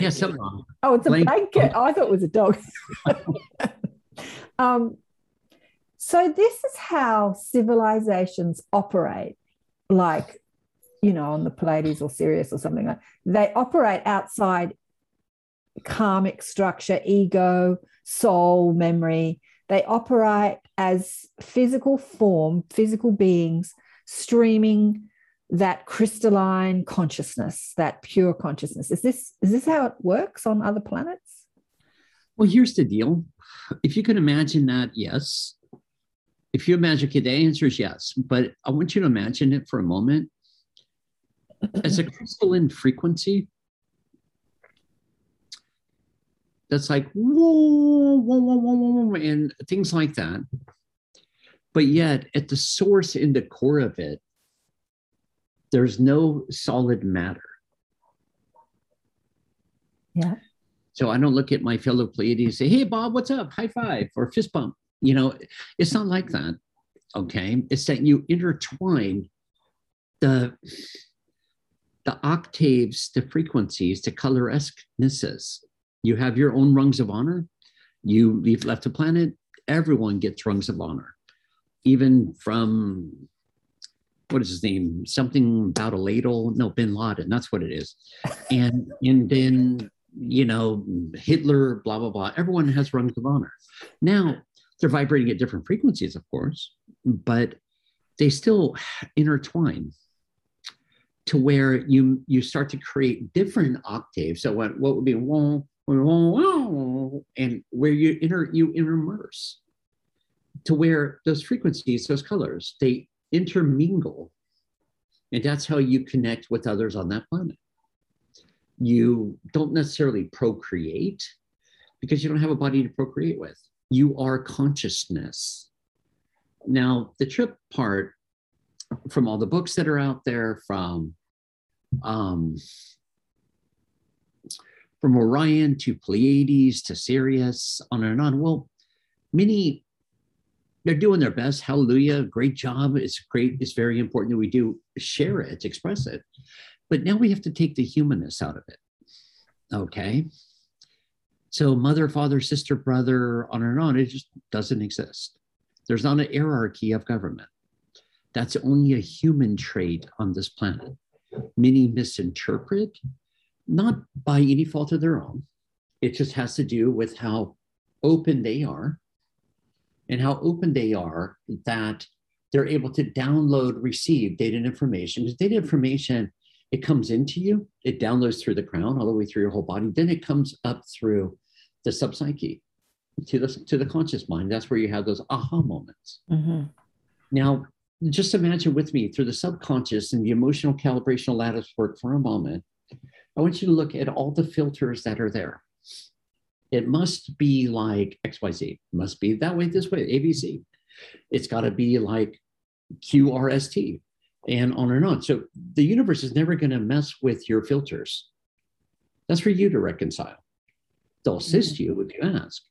Yeah, something wrong. Oh, it's a blanket. Oh, I thought it was a dog. So this is how civilizations operate, like, you know, on the Pleiades or Sirius or something like that. They operate outside karmic structure, ego, soul, memory. They operate as physical form, physical beings, streaming that crystalline consciousness, that pure consciousness. Is this how it works on other planets? Well, here's the deal. If you can imagine that, yes. If you imagine, okay, the answer is yes. But I want you to imagine it for a moment. As a crystalline frequency, that's like, whoa, whoa, whoa, whoa, whoa, and things like that. But yet, at the source, in the core of it, there's no solid matter. Yeah. So I don't look at my fellow Pleiades and say, hey, Bob, what's up? High five or fist bump. You know, it's not like that. Okay. It's that you intertwine the octaves, the frequencies, the colorescenesses. You have your own rungs of honor. You've left the planet. Everyone gets rungs of honor. Even from... what is his name? Something about a ladle. No, bin Laden. That's what it is. And then, you know, Hitler, blah, blah, blah. Everyone has rungs of honor. Now, they're vibrating at different frequencies, of course, but they still intertwine to where you start to create different octaves. So what would be wah, wah, wah, wah, and where you immerse to where those frequencies, those colors, they intermingle, and that's how you connect with others on that planet. You don't necessarily procreate because you don't have a body to procreate with. You are consciousness. Now, the trip part, from all the books that are out there, from Orion to Pleiades to Sirius, on and on. Well, many. They're doing their best. Hallelujah. Great job. It's great. It's very important that we do share it, express it. But now we have to take the humanness out of it. Okay. So mother, father, sister, brother, on and on. It just doesn't exist. There's not an hierarchy of government. That's only a human trait on this planet. Many misinterpret, not by any fault of their own. It just has to do with how open they are. And how open they are that they're able to download, receive data and information. Because data information, it comes into you, it downloads through the crown, all the way through your whole body. Then it comes up through the subpsyche to the conscious mind. That's where you have those aha moments. Mm-hmm. Now, just imagine with me through the subconscious and the emotional calibrational lattice work for a moment. I want you to look at all the filters that are there. It must be like XYZ, must be that way, this way, ABC. It's got to be like QRST and on. So the universe is never going to mess with your filters. That's for you to reconcile. They'll assist you if you ask.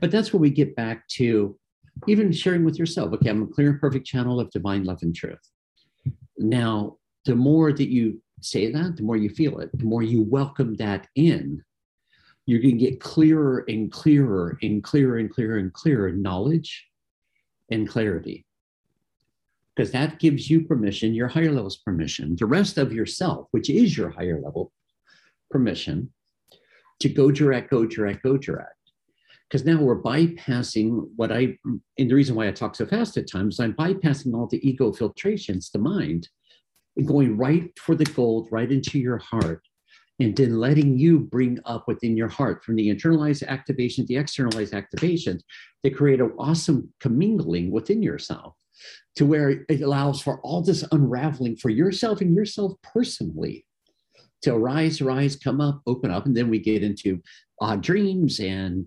But that's where we get back to even sharing with yourself. Okay, I'm a clear and perfect channel of divine love and truth. Now, the more that you say that, the more you feel it, the more you welcome that in, you're going to get clearer and clearer and clearer and clearer and clearer knowledge and clarity. Because that gives you permission, your higher level's permission, the rest of yourself, which is your higher level permission, to go direct, go direct, go direct. Because now we're bypassing what I, and the reason why I talk so fast at times, I'm bypassing all the ego filtrations, the mind, and going right for the gold, right into your heart, and then letting you bring up within your heart from the internalized activation to the externalized activation to create an awesome commingling within yourself to where it allows for all this unraveling for yourself and yourself personally to arise, come up, open up, and then we get into odd dreams and,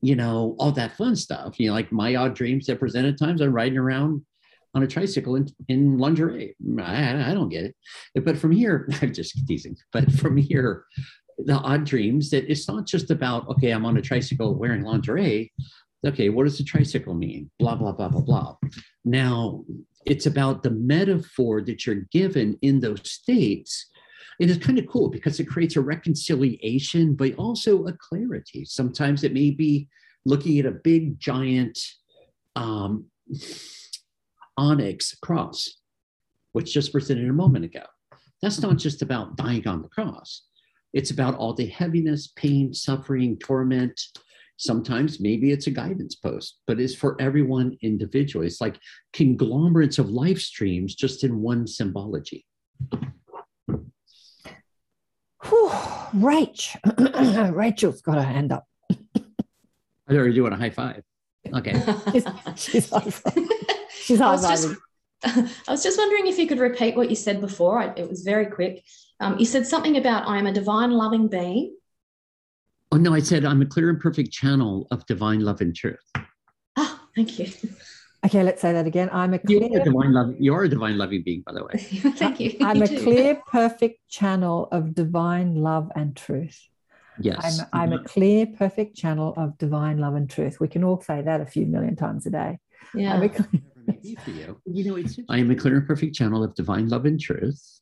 you know, all that fun stuff. You know, like my odd dreams that present at times, I'm riding around on a tricycle in lingerie. I don't get it. But from here, I'm just teasing, but from here, the odd dreams that it's not just about, okay, I'm on a tricycle wearing lingerie. Okay, what does the tricycle mean? Blah, blah, blah, blah, blah. Now, it's about the metaphor that you're given in those states. It is kind of cool because it creates a reconciliation, but also a clarity. Sometimes it may be looking at a big, giant onyx cross, which just presented a moment ago. That's not just about dying on the cross. It's about all the heaviness, pain, suffering, torment. Sometimes maybe it's a guidance post, but it's for everyone individually. It's like conglomerates of life streams just in one symbology. Whew, Rachel's got her hand up. I already doing a high five. Okay. She's high five. She's high fiving. I was just wondering if you could repeat what you said before. It was very quick. You said something about I am a divine loving being. Oh, no, I said I'm a clear and perfect channel of divine love and truth. Oh, thank you. Okay, let's say that again. I'm a clear. You're a divine loving being, by the way. Thank you. I'm a clear, perfect channel of divine love and truth. Yes. I'm a clear, perfect channel of divine love and truth. We can all say that a few million times a day. Yeah. I am a clear and perfect channel of divine love and truth.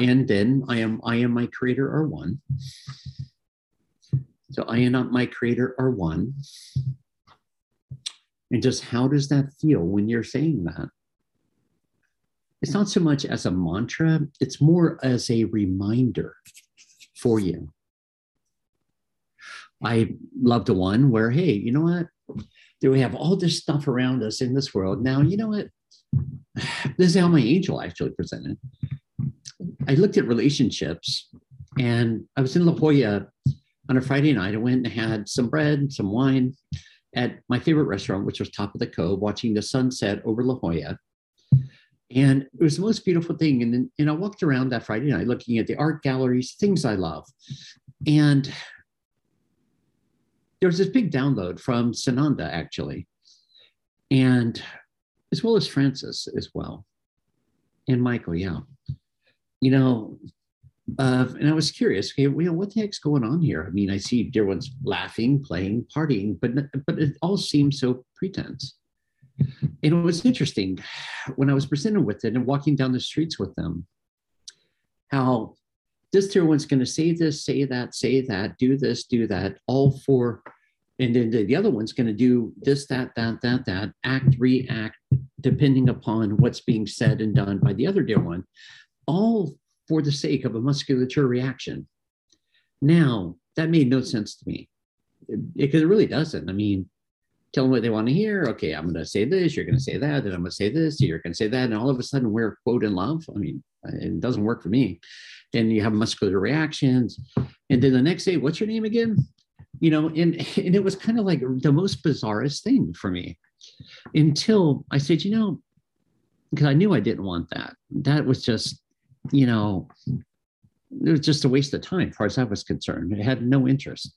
And then I and my creator are one. So I and my creator are one. And just how does that feel when you're saying that? It's not so much as a mantra, it's more as a reminder for you. I love the one where, hey, you know what? Do we have all this stuff around us in this world? Now, you know what? This is how my angel actually presented. I looked at relationships and I was in La Jolla on a Friday night. I went and had some bread, some wine, at my favorite restaurant, which was Top of the Cove, watching the sunset over La Jolla. And it was the most beautiful thing. And then I walked around that Friday night looking at the art galleries, things I love. And there was this big download from Sananda, actually, and as well as Francis as well, and Michael, yeah. You know, and I was curious, okay, well, what the heck's going on here? I mean, I see dear ones laughing, playing, partying, but it all seems so pretense. And it was interesting when I was presented with it and walking down the streets with them, how this dear one's going to say this, say that, do this, do that, all for, and then the other one's going to do this, that, act, react, depending upon what's being said and done by the other dear one, all for the sake of a musculature reaction. Now, that made no sense to me, because it really doesn't. I mean, tell them what they want to hear. Okay, I'm going to say this, you're going to say that, then I'm going to say this, you're going to say that, and all of a sudden we're, quote, in love. I mean, it doesn't work for me. Then you have muscular reactions. And then the next day, what's your name again? You know, and it was kind of like the most bizarrest thing for me until I said, you know, because I knew I didn't want that. That was just, you know, it was just a waste of time as far as I was concerned. It had no interest.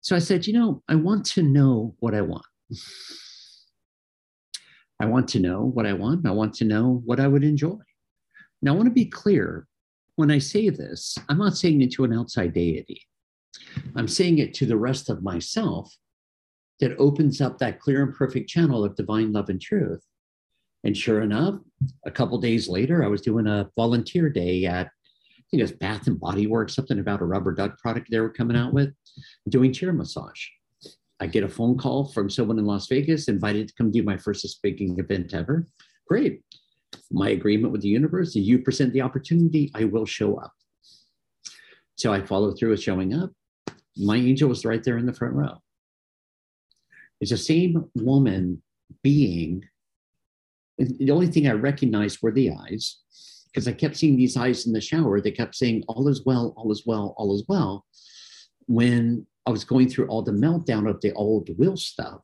So I said, you know, I want to know what I want. I want to know what I want. I want to know what I would enjoy. Now, I want to be clear. When I say this, I'm not saying it to an outside deity. I'm saying it to the rest of myself that opens up that clear and perfect channel of divine love and truth. And sure enough, a couple days later, I was doing a volunteer day at, I think it was Bath and Body Works, something about a rubber duck product they were coming out with, doing chair massage. I get a phone call from someone in Las Vegas, invited to come do my first speaking event ever. Great. My agreement with the universe, if you present the opportunity, I will show up. So I follow through with showing up. My angel was right there in the front row. It's the same woman being. The only thing I recognized were the eyes, because I kept seeing these eyes in the shower. They kept saying, all is well, all is well, all is well. When I was going through all the meltdown of the old will stuff.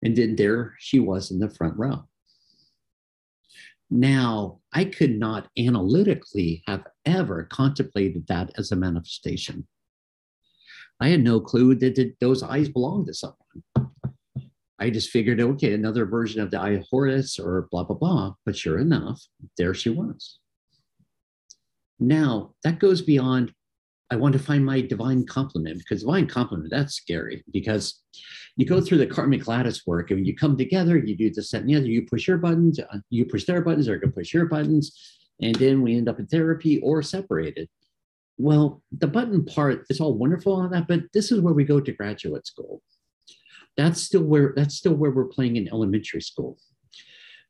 And then there she was in the front row. Now, I could not analytically have ever contemplated that as a manifestation. I had no clue that those eyes belonged to someone. I just figured, okay, another version of the Eye of Horus or blah, blah, blah. But sure enough, there she was. Now, that goes beyond, I want to find my divine complement, because divine complement, that's scary, because you go through the karmic lattice work and you come together, you do this, that, and the other, you push your buttons, you push their buttons, they're going to push your buttons, and then we end up in therapy or separated. Well, the button part is all wonderful on that, but this is where we go to graduate school. That's still where we're playing in elementary school.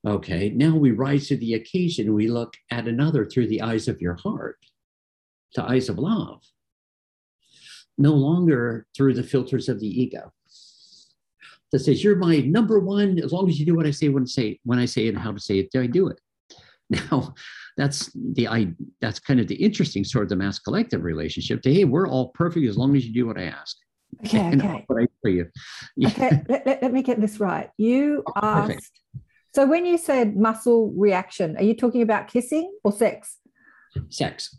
Okay, now we rise to the occasion. We look at another through the eyes of your heart, the eyes of love, no longer through the filters of the ego. That says, you're my number one, as long as you do what I say, when I say it, how to say it, I do it. Now, that's kind of the interesting sort of the mass collective relationship. To, hey, we're all perfect as long as you do what I ask. Okay. What I for you. Yeah. Okay, let me get this right. You asked, perfect. So when you said muscle reaction, are you talking about kissing or sex? Sex.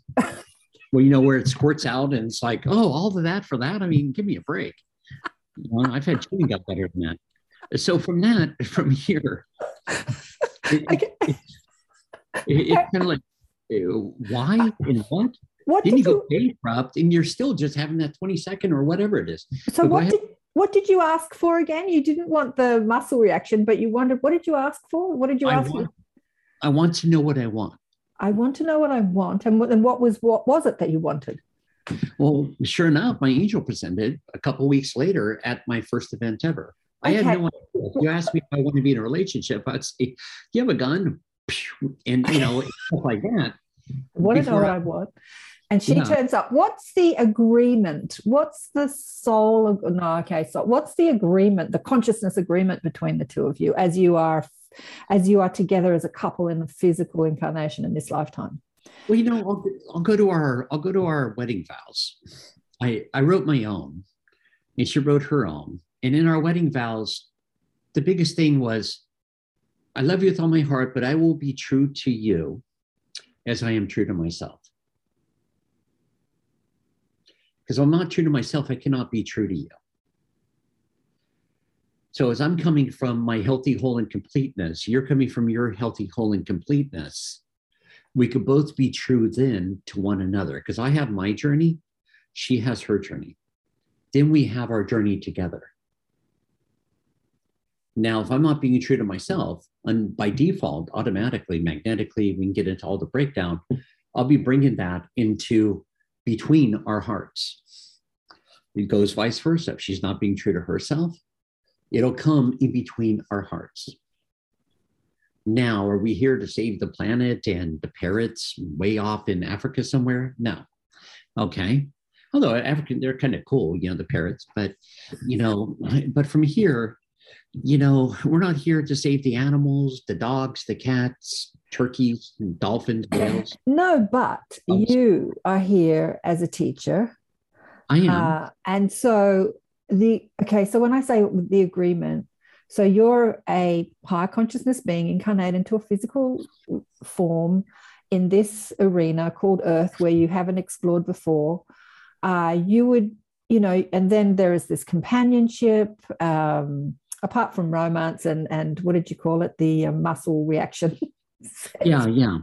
Well, you know, where it squirts out and it's like, oh, all of that for that? I mean, give me a break. Well, I've had chewing gum better than that. So from here, it's kind of like, why and what? What did you go bankrupt and you're still just having that 20-second or whatever it is. So what did you ask for again? You didn't want the muscle reaction, but you wondered, what did you ask for? What did you ask for? I want to know what I want. I want to know what I want. And what was it that you wanted? Well, sure enough, my angel presented a couple of weeks later at my first event ever. Okay. I had no idea. If you asked me if I want to be in a relationship, I'd say, do you have a gun? And, you know, stuff like that. I want to know what I want. And she turns up. What's the agreement? What's the soul? So what's the agreement, the consciousness agreement between the two of you as you are together as a couple in the physical incarnation in this lifetime? Well, you know, I'll go to our wedding vows. I wrote my own and she wrote her own. And in our wedding vows, the biggest thing was, I love you with all my heart, but I will be true to you as I am true to myself. Because I'm not true to myself, I cannot be true to you. So as I'm coming from my healthy whole and completeness, you're coming from your healthy whole and completeness, we could both be true then to one another. Because I have my journey, she has her journey. Then we have our journey together. Now, if I'm not being true to myself, and by default, automatically, magnetically, we can get into all the breakdown, I'll be bringing that into between our hearts. It goes vice versa. If she's not being true to herself, it'll come in between our hearts. Now, are we here to save the planet and the parrots way off in Africa somewhere? No. Okay. Although African, they're kind of cool, you know, the parrots, but from here, you know, we're not here to save the animals, the dogs, the cats, turkeys, and dolphins, whales. No, but you are here as a teacher. I am. So when I say the agreement, so you're a higher consciousness being incarnate into a physical form in this arena called Earth, where you haven't explored before. You would, you know, and then there is this companionship, apart from romance and what did you call it, the muscle reaction. Yeah, yeah.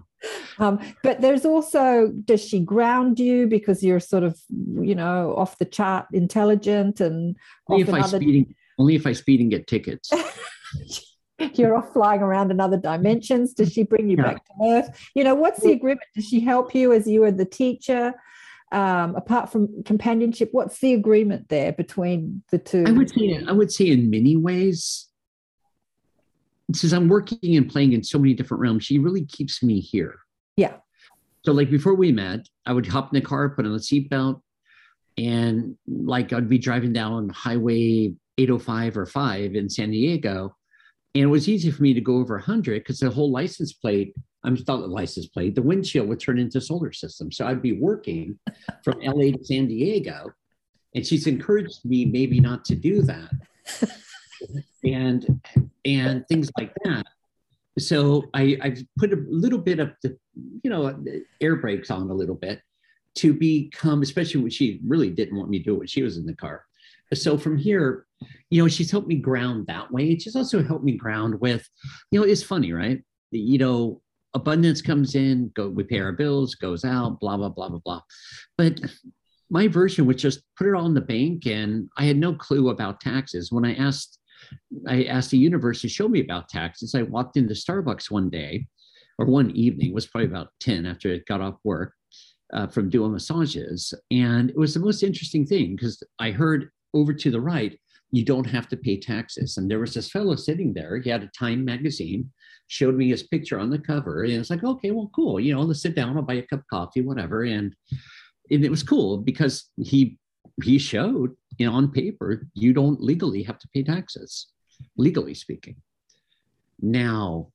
But there's also, does she ground you because you're sort of, you know, off the chart intelligent and only if I speed and get tickets. You're off flying around in other dimensions. Does she bring you back to Earth? You know, what's the agreement? Does she help you as you are the teacher? Apart from companionship, what's the agreement there between the two? I would say in many ways, since I'm working and playing in so many different realms, she really keeps me here. Yeah. So like before we met, I would hop in the car, put on the seatbelt, and like I'd be driving down Highway 805 or 5 in San Diego. And it was easy for me to go over 100 because the whole license plate, the windshield would turn into solar system. So I'd be working from LA to San Diego. And she's encouraged me maybe not to do that. And things like that. So I put a little bit of the, you know, air brakes on a little bit to become, especially when she really didn't want me to do it when she was in the car. So from here, you know, she's helped me ground that way. She's also helped me ground with, you know, it's funny, right? You know, abundance comes in, we pay our bills, goes out, blah, blah, blah, blah, blah. But my version was just put it all in the bank, and I had no clue about taxes. When I asked the universe to show me about taxes, I walked into Starbucks one day, or one evening, it was probably about 10 after I got off work from doing massages. And it was the most interesting thing because I heard over to the right, you don't have to pay taxes. And there was this fellow sitting there, he had a Time magazine, showed me his picture on the cover. And it's like, okay, well, cool. You know, let's sit down, I'll buy a cup of coffee, whatever. And it was cool because he showed, you know, on paper, you don't legally have to pay taxes, legally speaking. Now,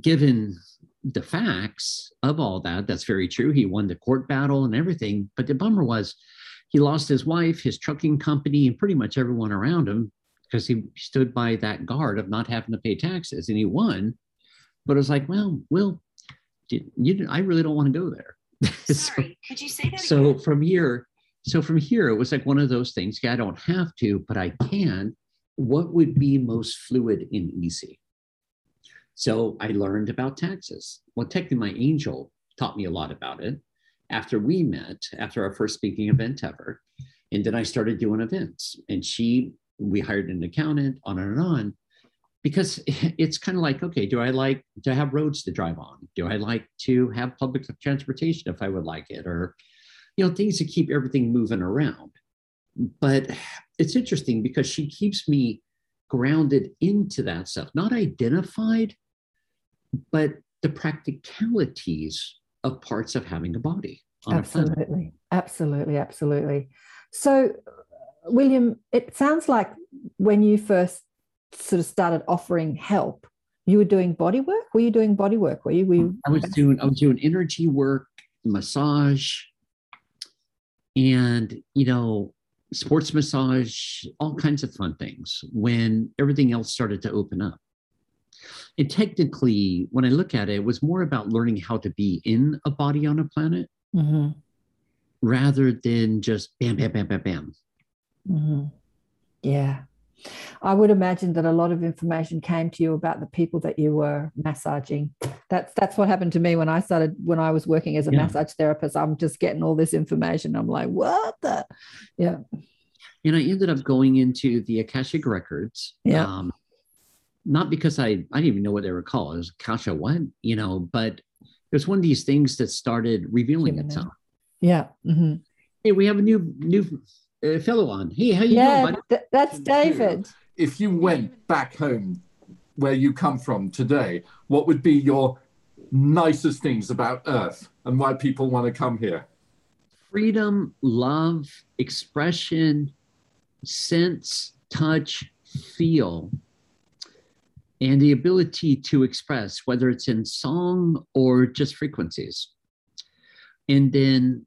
given the facts of all that, that's very true. He won the court battle and everything. But the bummer was, he lost his wife, his trucking company, and pretty much everyone around him because he stood by that guard of not having to pay taxes, and he won. But it was like, well, Will, I really don't want to go there. Sorry, could you say that again? So from here, it was like one of those things. Yeah, I don't have to, but I can. What would be most fluid and easy? So I learned about taxes. Well, technically, my angel taught me a lot about it. After we met, after our first speaking event ever, and then I started doing events, and we hired an accountant, on and on, because it's kind of like, okay, do I like to have roads to drive on? Do I like to have public transportation if I would like it? Or, you know, things to keep everything moving around. But it's interesting because she keeps me grounded into that stuff, not identified, but the practicalities of parts of having a body. Absolutely. So, William, it sounds like when you first sort of started offering help, you were doing body work? Were you doing body work? I was doing energy work, massage, and, you know, sports massage, all kinds of fun things when everything else started to open up. And technically, when I look at it, it was more about learning how to be in a body on a planet, mm-hmm. rather than just bam, bam, bam, bam, bam. Mm-hmm. Yeah. I would imagine that a lot of information came to you about the people that you were massaging. That's what happened to me when I was working as a massage therapist. I'm just getting all this information. I'm like, what the? Yeah. And I ended up going into the Akashic records. Yeah. Not because I didn't even know what they were called. It was Akasha what? You know, but it was one of these things that started revealing itself. Yeah. Mm-hmm. Hey, we have a new fellow on. Hey, how you doing, buddy? That's David. If you went back home where you come from today, what would be your nicest things about Earth and why people want to come here? Freedom, love, expression, sense, touch, feel. And the ability to express, whether it's in song or just frequencies. And then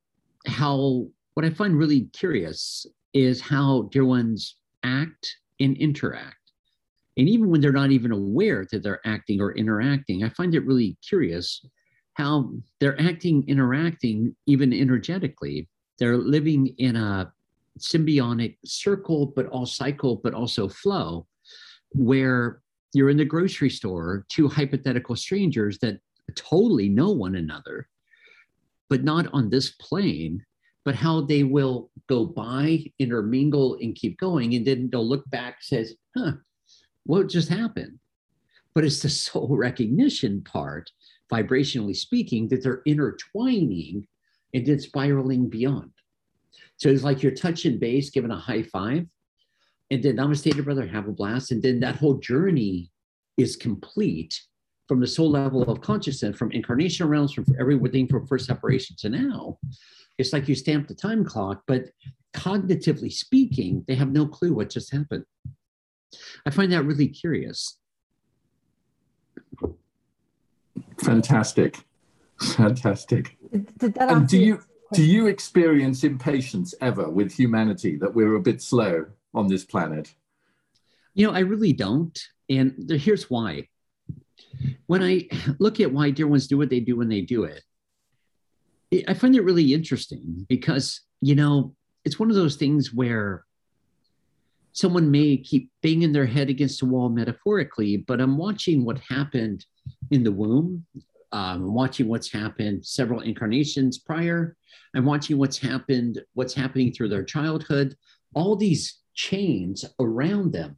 what I find really curious is how dear ones act and interact. And even when they're not even aware that they're acting or interacting, I find it really curious how they're acting, interacting, even energetically. They're living in a symbiotic circle, but also flow. where you're in the grocery store, two hypothetical strangers that totally know one another, but not on this plane, but how they will go by, intermingle, and keep going. And then they'll look back, says, huh, what just happened? But it's the soul recognition part, vibrationally speaking, that they're intertwining and then spiraling beyond. So it's like you're touching base, giving a high five, and then namaste to brother, have a blast. And then that whole journey is complete from the soul level of consciousness, from incarnational realms, from everything from first separation to now. It's like you stamp the time clock, but cognitively speaking, they have no clue what just happened. I find that really curious. Fantastic. Fantastic. And do you experience impatience ever with humanity, that we're a bit slow on this planet? You know, I really don't. And here's why. When I look at why dear ones do what they do when they do it, I find it really interesting because, you know, it's one of those things where someone may keep banging their head against the wall metaphorically, but I'm watching what happened in the womb. I'm watching what's happened several incarnations prior. I'm watching what's happened, what's happening through their childhood, all these chains around them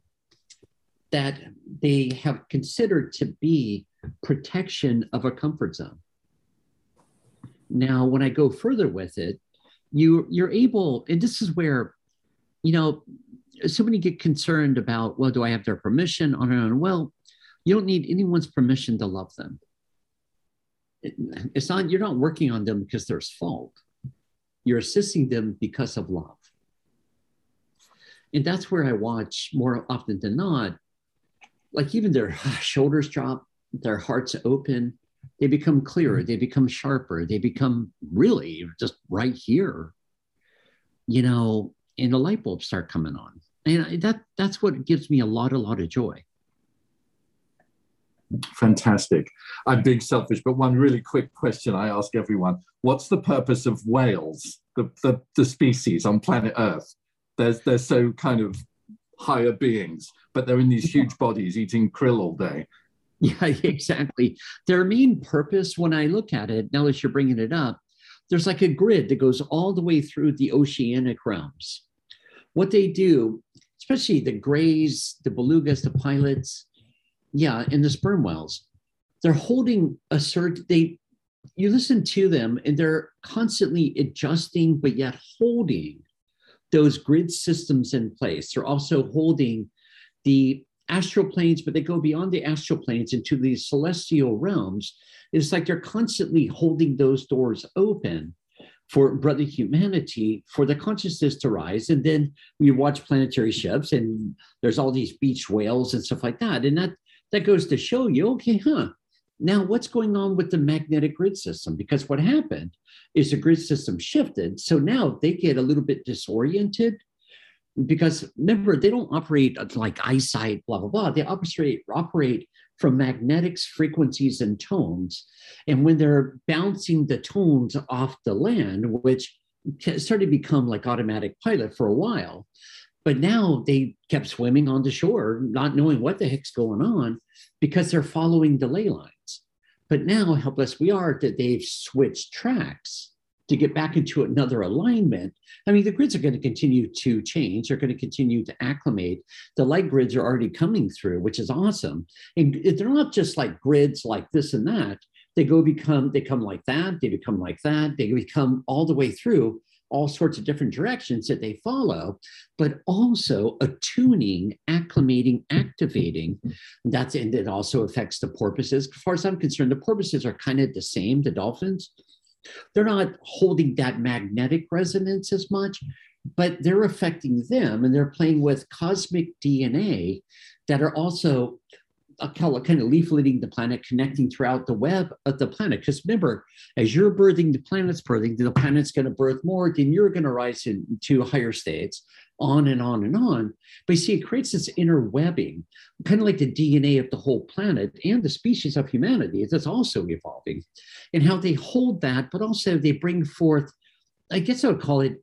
that they have considered to be protection of a comfort zone. Now, when I go further with it, you're able, and this is where, you know, so many get concerned about, well, do I have their permission on and on? Well, you don't need anyone's permission to love them. It's not, you're not working on them because there's fault. You're assisting them because of love. And that's where I watch more often than not, like even their shoulders drop, their hearts open, they become clearer, they become sharper, they become really just right here, you know, and the light bulbs start coming on. And that's what gives me a lot of joy. Fantastic. I'm being selfish, but one really quick question I ask everyone. What's the purpose of whales, the species on planet Earth? They're so kind of higher beings, but they're in these huge bodies eating krill all day. Yeah, exactly. Their main purpose, when I look at it, now that you're bringing it up, there's like a grid that goes all the way through the oceanic realms. What they do, especially the grays, the belugas, the pilots, yeah, and the sperm whales, they're holding a certain, you listen to them and they're constantly adjusting, but yet holding those grid systems in place. They're also holding the astral planes, but they go beyond the astral planes into these celestial realms. It's like they're constantly holding those doors open for brother humanity, for the consciousness to rise. And then we watch planetary shifts and there's all these beach whales and stuff like that. And that goes to show you, okay, huh, now what's going on with the magnetic grid system? Because what happened is the grid system shifted. So now they get a little bit disoriented because remember, they don't operate like eyesight, blah, blah, blah. They operate from magnetics, frequencies, and tones. And when they're bouncing the tones off the land, which started to become like automatic pilot for a while, but now they kept swimming on the shore, not knowing what the heck's going on because they're following the ley lines. But now, how blessed we are that they've switched tracks to get back into another alignment. I mean, the grids are going to continue to change. They're going to continue to acclimate. The light grids are already coming through, which is awesome. And they're not just like grids like this and that. They come like that. They become like that. They become all the way through all sorts of different directions that they follow, but also attuning, acclimating, activating. And it also affects the porpoises. As far as I'm concerned, the porpoises are kind of the same, the dolphins. They're not holding that magnetic resonance as much, but they're affecting them, and they're playing with cosmic DNA that are also kind of leafleting the planet, connecting throughout the web of the planet. Because remember, as you're birthing, the planet's going to birth more, then you're going to rise into higher states, on and on and on. But you see, it creates this inner webbing, kind of like the DNA of the whole planet and the species of humanity that's also evolving, and how they hold that, but also they bring forth, I guess I would call it,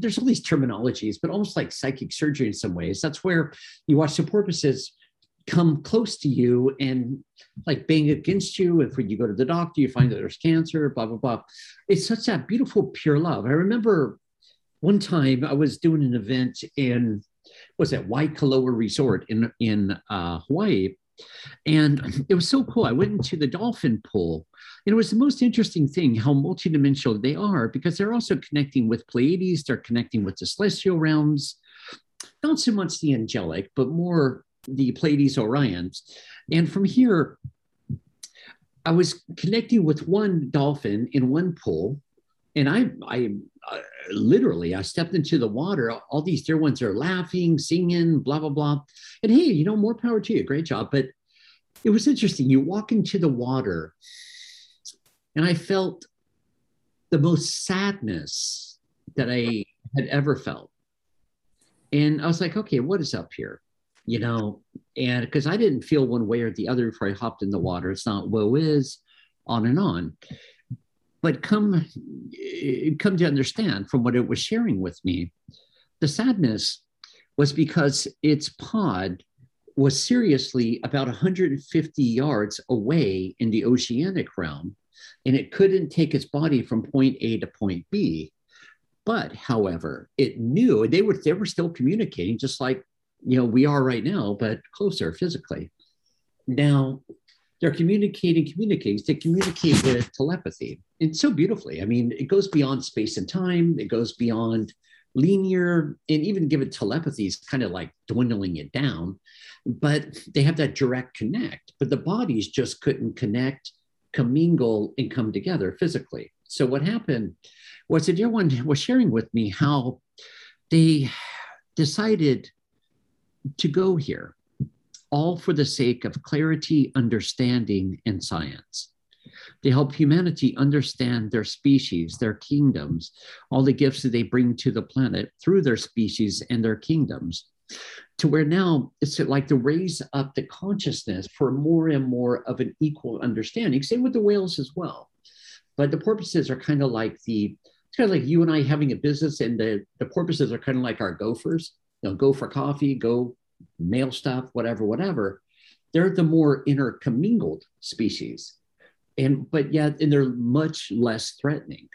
there's all these terminologies, but almost like psychic surgery in some ways. That's where you watch the porpoises come close to you and like bang against you. And when you go to the doctor, you find that there's cancer, blah, blah, blah. It's such that beautiful, pure love. I remember one time I was doing an event in, was that Waikoloa Resort in Hawaii. And it was so cool. I went into the dolphin pool, and it was the most interesting thing how multidimensional they are, because they're also connecting with Pleiades. They're connecting with the celestial realms, not so much the angelic, but more the Pleiades Orions. And from here, I was connecting with one dolphin in one pool, and I literally, I stepped into the water. All these dear ones are laughing, singing, blah, blah, blah. And hey, you know, more power to you. Great job. But it was interesting. You walk into the water, and I felt the most sadness that I had ever felt. And I was like, okay, what is up here? You know, and because I didn't feel one way or the other before I hopped in the water. It's not woe is, on and on. But come to understand from what it was sharing with me, the sadness was because its pod was seriously about 150 yards away in the oceanic realm, and it couldn't take its body from point A to point B. But however, it knew they were still communicating, just like, you know, we are right now, but closer physically. Now, they're communicating. They communicate with telepathy. And so beautifully. I mean, it goes beyond space and time. It goes beyond linear. And even given telepathy is kind of like dwindling it down. But they have that direct connect. But the bodies just couldn't connect, commingle, and come together physically. So what happened was the dear one was sharing with me how they decided to go here, all for the sake of clarity, understanding, and science. They help humanity understand their species, their kingdoms, all the gifts that they bring to the planet through their species and their kingdoms, to where now it's like to raise up the consciousness for more and more of an equal understanding. Same with the whales as well. But the porpoises are kind of like it's kind of like you and I having a business, and the porpoises are kind of like our gophers. You know, go for coffee, go mail stuff, whatever, whatever. They're the more intercommingled species. But they're much less threatening.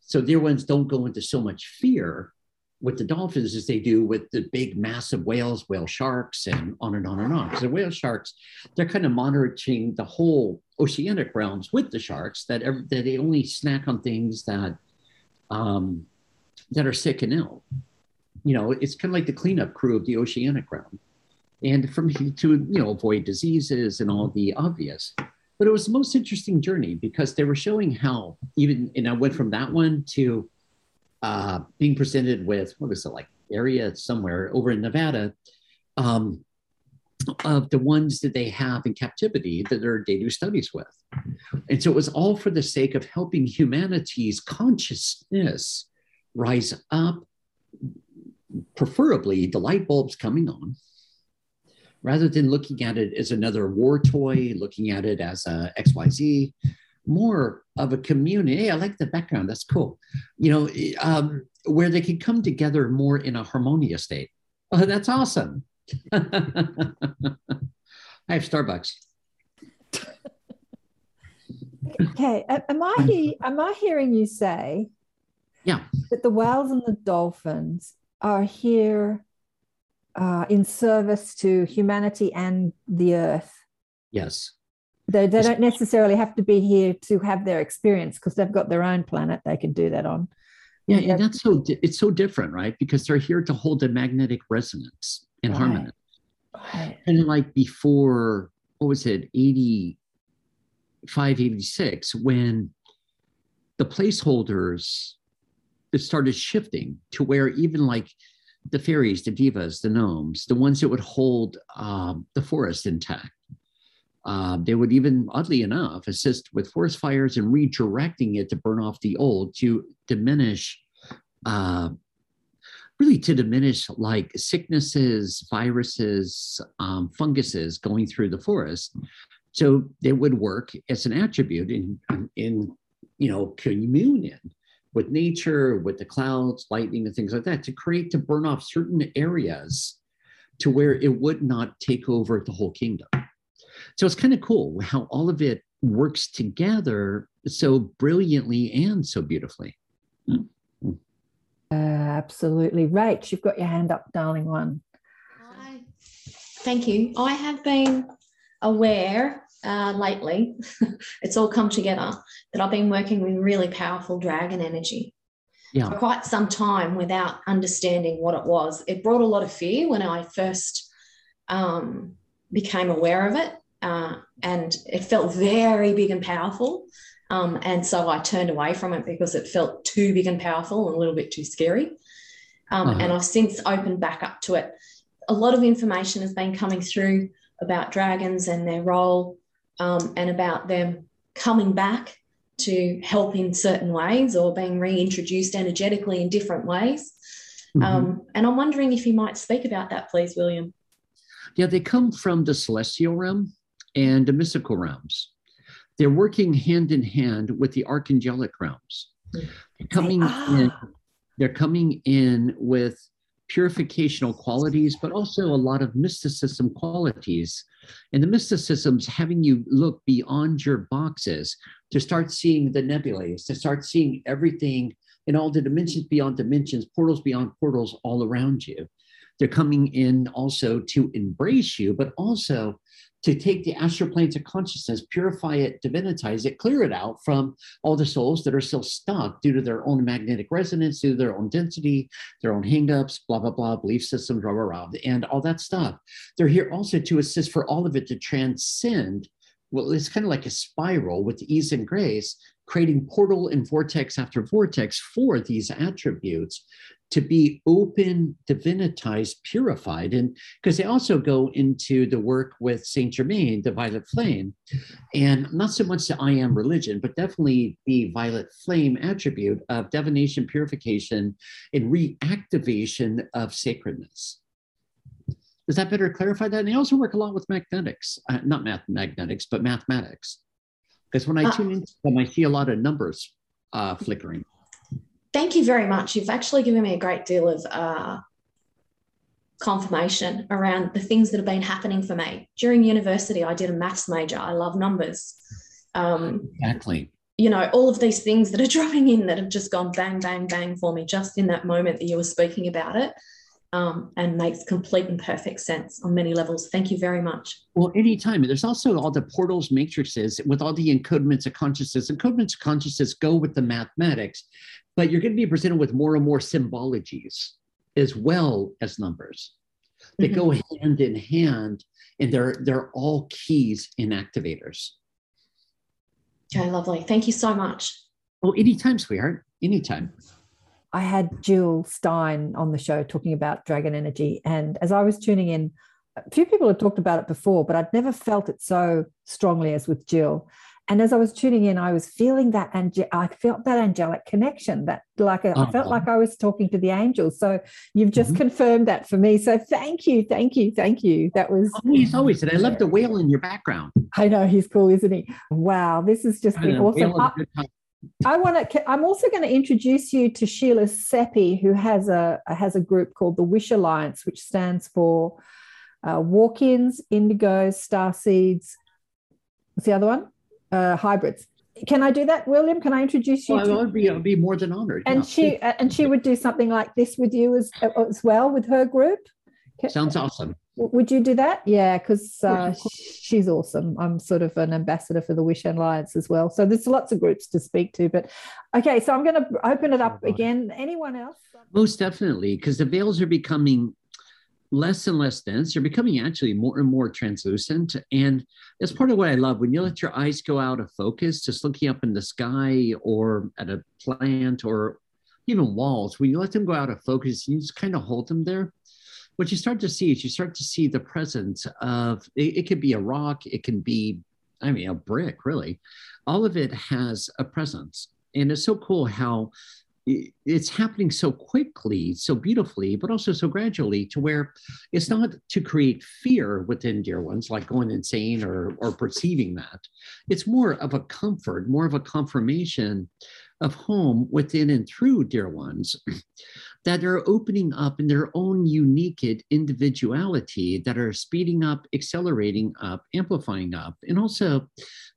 So their ones don't go into so much fear with the dolphins as they do with the big massive whales, whale sharks, and on and on and on. Because the whale sharks, they're kind of monitoring the whole oceanic realms with the sharks, that they only snack on things that are sick and ill. You know, it's kind of like the cleanup crew of the oceanic realm, and from to, you know, avoid diseases and all the obvious. But it was the most interesting journey, because they were showing how even, and I went from that one to being presented with, what was it, like area somewhere over in Nevada, of the ones that they have in captivity that they do studies with. And so it was all for the sake of helping humanity's consciousness rise up, preferably the light bulbs coming on, rather than looking at it as another war toy, looking at it as a XYZ, more of a community. Hey, I like the background. That's cool. You know, where they can come together more in a harmonious state. Oh, that's awesome. I have Starbucks. Okay. Am I hearing you say, yeah, that the whales and the dolphins are here in service to humanity and the earth? Yes. They don't necessarily have to be here to have their experience, because they've got their own planet they can do that on. Yeah, and that's so, it's so different, right? Because they're here to hold a magnetic resonance and harmony. Right. And like before, what was it, 85, 86, when the placeholders, it started shifting to where even like the fairies, the divas, the gnomes, the ones that would hold the forest intact, they would even, oddly enough, assist with forest fires and redirecting it to burn off the old, to diminish, really to diminish like sicknesses, viruses, funguses going through the forest. So they would work as an attribute in you know, communion with nature, with the clouds, lightning, and things like that, to create, to burn off certain areas to where it would not take over the whole kingdom. So it's kind of cool how all of it works together so brilliantly and so beautifully. Absolutely. Rach, you've got your hand up, darling one. Thank you. I have been aware lately, it's all come together, that I've been working with really powerful dragon energy for quite some time without understanding what it was. It brought a lot of fear when I first became aware of it, and it felt very big and powerful. And so I turned away from it because it felt too big and powerful and a little bit too scary. And I've since opened back up to it. A lot of information has been coming through about dragons and their role, and about them coming back to help in certain ways or being reintroduced energetically in different ways. And I'm wondering if you might speak about that, please, William. Yeah, they come from the celestial realm and the mystical realms. They're working hand in hand with the archangelic realms. They're coming in with purificational qualities, but also a lot of mysticism qualities. And the mysticism's having you look beyond your boxes to start seeing the nebulae, to start seeing everything in all the dimensions beyond dimensions, portals beyond portals all around you. They're coming in also to embrace you, but also to take the astral planes of consciousness, purify it, divinitize it, clear it out from all the souls that are still stuck due to their own magnetic resonance, due to their own density, their own hangups, blah, blah, blah, belief systems, blah, blah, blah, and all that stuff. They're here also to assist for all of it to transcend. Well, it's kind of like a spiral with ease and grace, creating portal and vortex after vortex for these attributes to be open, divinitized, purified. And because they also go into the work with Saint Germain, the violet flame, and not so much the I am religion, but definitely the violet flame attribute of divination, purification, and reactivation of sacredness. Does that better clarify that? And they also work a lot with magnetics, not magnetics, but mathematics. Because when I tune into them, I see a lot of numbers flickering. Thank you very much. You've actually given me a great deal of confirmation around the things that have been happening for me. During university, I did a maths major. I love numbers. Exactly. You know, all of these things that are dropping in that have just gone bang, bang, bang for me just in that moment that you were speaking about it, and makes complete and perfect sense on many levels. Thank you very much. Well, anytime. And there's also all the portals, matrices, with all the encodements of consciousness. Encodements of consciousness go with the mathematics, but you're going to be presented with more and more symbologies as well as numbers. They go hand in hand, and they're all keys and activators. Okay, lovely. Thank you so much. Oh, anytime, sweetheart. Anytime. I had Jill Stein on the show talking about dragon energy. And as I was tuning in, a few people had talked about it before, but I'd never felt it so strongly as with Jill. And as I was tuning in, I was feeling that, and I felt that angelic connection, that like I felt like I was talking to the angels. So you've just confirmed that for me. So thank you, thank you, thank you. That was always, and I love the whale in your background. I know, he's cool, isn't he? Wow, this has just been awesome. I'm also going to introduce you to Sheila Seppi, who has a group called the Wish Alliance, which stands for walk-ins, indigos, starseeds. What's the other one? Hybrids. Can I do that, William? Can I introduce you? Well, I'd be more than honored. And she would do something like this with you as well with her group. Sounds awesome. Would you do that? Yeah, because she's awesome. I'm sort of an ambassador for the Wish Alliance as well. So there's lots of groups to speak to. But okay, so I'm going to open it up again. Anyone else? Most definitely, because the veils are becoming less and less dense. You're becoming actually more and more translucent. And that's part of what I love. When you let your eyes go out of focus, just looking up in the sky or at a plant or even walls, when you let them go out of focus, you just kind of hold them there. What you start to see is you start to see the presence of, it could be a rock, it can be, I mean, a brick, really. All of it has a presence. And it's so cool how it's happening so quickly, so beautifully, but also so gradually, to where it's not to create fear within dear ones, like going insane or perceiving that. It's more of a comfort, more of a confirmation of home within and through, dear ones, that are opening up in their own unique individuality, that are speeding up, accelerating up, amplifying up, and also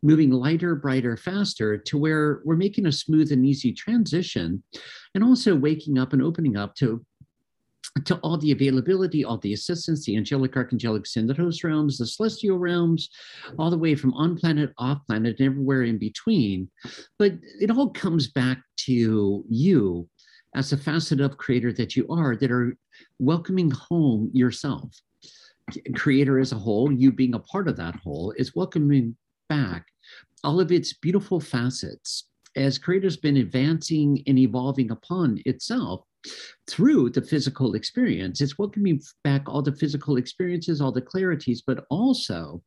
moving lighter, brighter, faster to where we're making a smooth and easy transition, and also waking up and opening up to all the availability, all the assistance, the angelic, archangelic, ascended host realms, the celestial realms, all the way from on planet, off planet, and everywhere in between. But it all comes back to you as a facet of creator that you are, that are welcoming home yourself. Creator as a whole, you being a part of that whole, is welcoming back all of its beautiful facets as creator's been advancing and evolving upon itself through the physical experience. It's welcoming back all the physical experiences, all the clarities, but also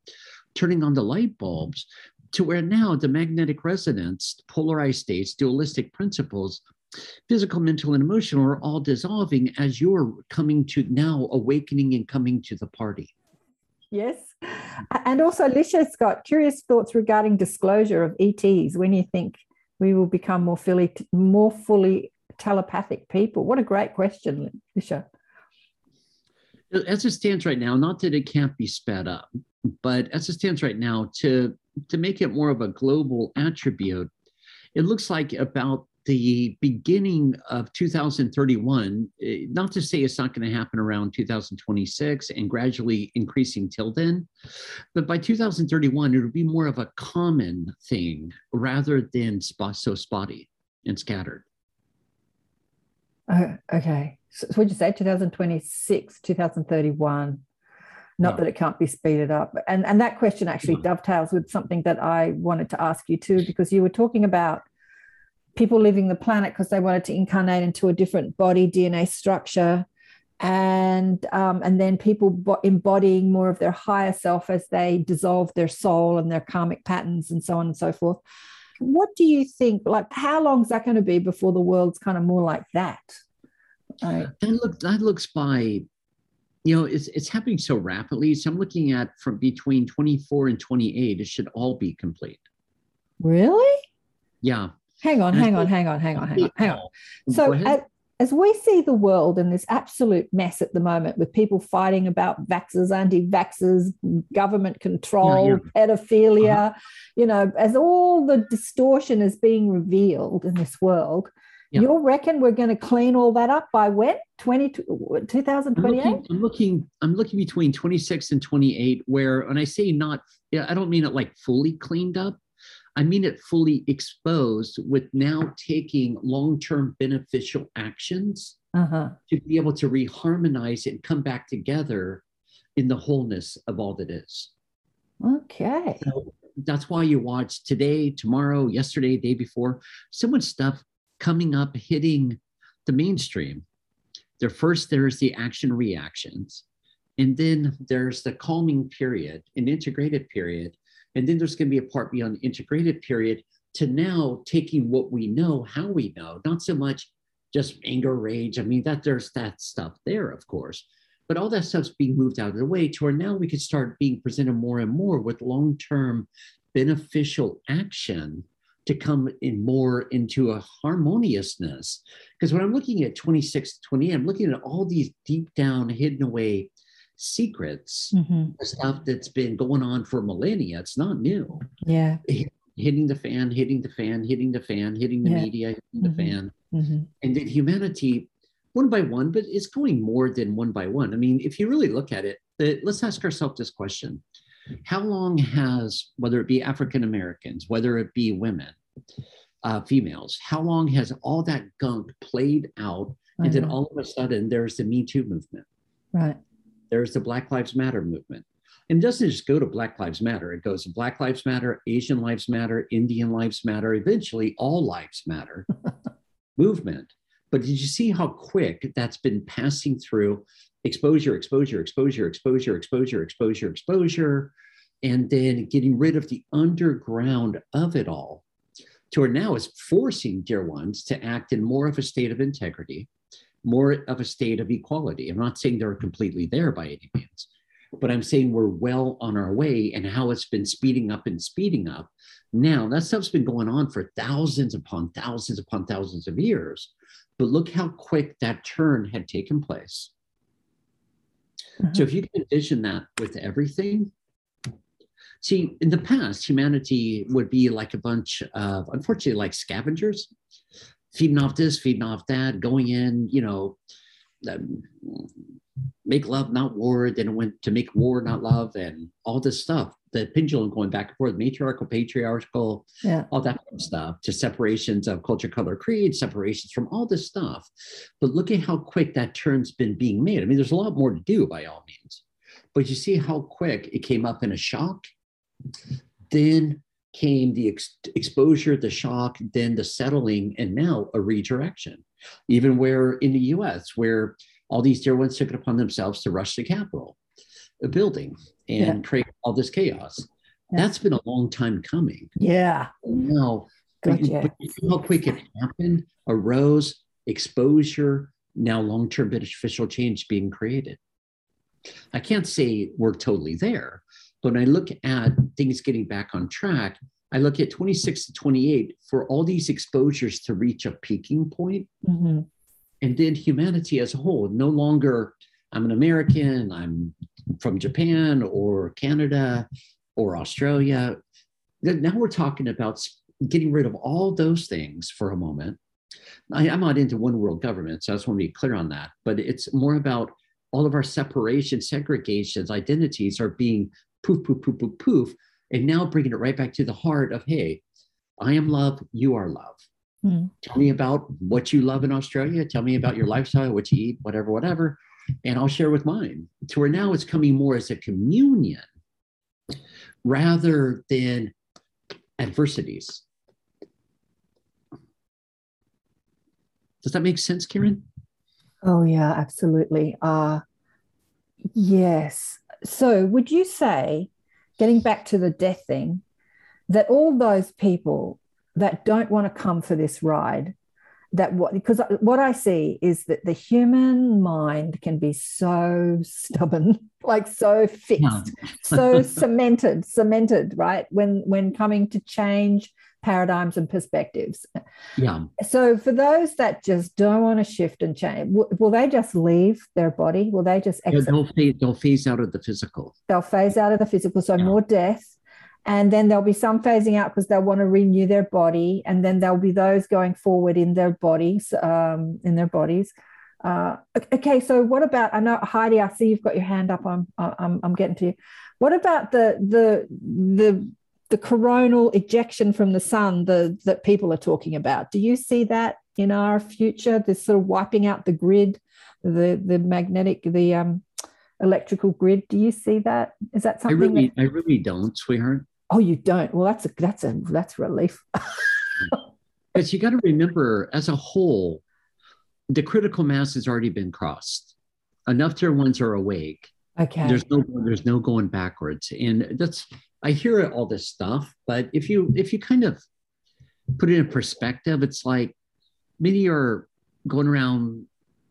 turning on the light bulbs to where now the magnetic resonance, polarized states, dualistic principles, physical, mental, and emotional are all dissolving as you're coming to now awakening and coming to the party. Yes. And also Alicia's got curious thoughts regarding disclosure of ETs. When you think we will become more fully telepathic people? What a great question, Lisha. As it stands right now, not that it can't be sped up, but as it stands right now, to make it more of a global attribute, it looks like about the beginning of 2031, not to say it's not going to happen around 2026 and gradually increasing till then, but by 2031, it would be more of a common thing rather than so spotty and scattered. Oh, okay. So what'd you say? 2026, 2031. Not that it can't be speeded up. And that question actually dovetails with something that I wanted to ask you too, because you were talking about people leaving the planet because they wanted to incarnate into a different body, DNA structure, and then people embodying more of their higher self as they dissolve their soul and their karmic patterns and so on and so forth. What do you think, like, how long is that going to be before the world's kind of more like that? That looks by, you know, it's happening so rapidly. So I'm looking at from between 24 and 28, it should all be complete. Really? Yeah. Hang on. So as we see the world in this absolute mess at the moment with people fighting about vaxxers, anti-vaxxers, government control, pedophilia, you know, as all the distortion is being revealed in this world, you'll reckon we're going to clean all that up by when? 2028? I'm looking between 26 and 28 where, when I say not, I don't mean it like fully cleaned up. I mean it fully exposed with now taking long-term beneficial actions to be able to reharmonize and come back together in the wholeness of all that is. Okay. So that's why you watch today, tomorrow, yesterday, day before, so much stuff coming up, hitting the mainstream. There's the action reactions, and then there's the calming period, an integrated period. And then there's going to be a part beyond integrated period to now taking what we know, how we know, not so much just anger, rage. I mean, that there's that stuff there, of course, but all that stuff's being moved out of the way to where now we can start being presented more and more with long-term beneficial action to come in more into a harmoniousness. Because when I'm looking at 26, 28, I'm looking at all these deep down, hidden away secrets, the stuff that's been going on for millennia. It's not new. Yeah. Hitting the fan, hitting the media, hitting the fan. And then humanity, one by one, but it's going more than one by one. I mean, if you really look at it, let's ask ourselves this question. How long has, whether it be African Americans, whether it be women, females, how long has all that gunk played out? And then all of a sudden there's the Me Too movement. Right. There's the Black Lives Matter movement. And it doesn't just go to Black Lives Matter. It goes to Black Lives Matter, Asian Lives Matter, Indian Lives Matter, eventually all lives matter movement. But did you see how quick that's been passing through exposure, and then getting rid of the underground of it all to where now is forcing dear ones to act in more of a state of integrity, more of a state of equality. I'm not saying they're completely there by any means, But I'm saying we're well on our way, and how it's been speeding up and speeding up. Now, that stuff's been going on for thousands upon thousands upon thousands of years. But look how quick that turn had taken place. Mm-hmm. So if you can envision that with everything, see, in the past, humanity would be like a bunch of, unfortunately, like scavengers, feeding off this, feeding off that, going in, you know, make love, not war. Then it went to make war, not love, and all this stuff. The pendulum going back and forth, matriarchal, patriarchal, yeah, all that kind of stuff, to separations of culture, color, creed, separations from all this stuff. But look at how quick that turn's been being made. I mean, there's a lot more to do by all means, but you see how quick it came up in a shock. Then came the exposure, the shock, then the settling, and now a redirection. Even where in the US, where all these tier ones took it upon themselves to rush the Capitol, a building, and yeah, create all this chaos. Yeah. That's been a long time coming. Yeah. Now, gotcha. How quick it happened, arose, exposure, now long-term beneficial change being created. I can't say we're totally there, but when I look at things getting back on track, I look at 26 to 28 for all these exposures to reach a peaking point. Mm-hmm. And then humanity as a whole, no longer I'm an American, I'm from Japan or Canada or Australia. Now we're talking about getting rid of all those things for a moment. I'm not into one world government, so I just want to be clear on that. But it's more about all of our separations, segregations, identities are being poof, poof, poof, poof, poof. And now bringing it right back to the heart of, hey, I am love, you are love. Mm-hmm. Tell me about what you love in Australia. Tell me about your lifestyle, what you eat, whatever, whatever. And I'll share with mine. To where now it's coming more as a communion rather than adversities. Does that make sense, Karen? Oh, yeah, absolutely. Yes. So would you say, getting back to the death thing, that all those people that don't want to come for this ride, that because what I see is that the human mind can be so stubborn, like so fixed, no, so cemented, right? When coming to change paradigms and perspectives. Yeah. So for those that just don't want to shift and change, will they just leave their body? Will they just exit? Yeah, they'll phase out of the physical. They'll phase out of the physical, so yeah, more death. And then there'll be some phasing out because they'll want to renew their body. And then there'll be those going forward in their bodies, Okay, so what about, I know, Heidi, I see you've got your hand up. I'm getting to you. What about the coronal ejection from the sun that people are talking about? Do you see that in our future, this sort of wiping out the grid, the electrical grid? Do you see that? Is that something? I really don't, sweetheart. Oh, you don't? Well, that's relief. Because you got to remember, as a whole, the critical mass has already been crossed. Enough tier ones are awake. Okay. There's no going backwards, and that's, I hear all this stuff, but if you kind of put it in perspective, it's like many are going around.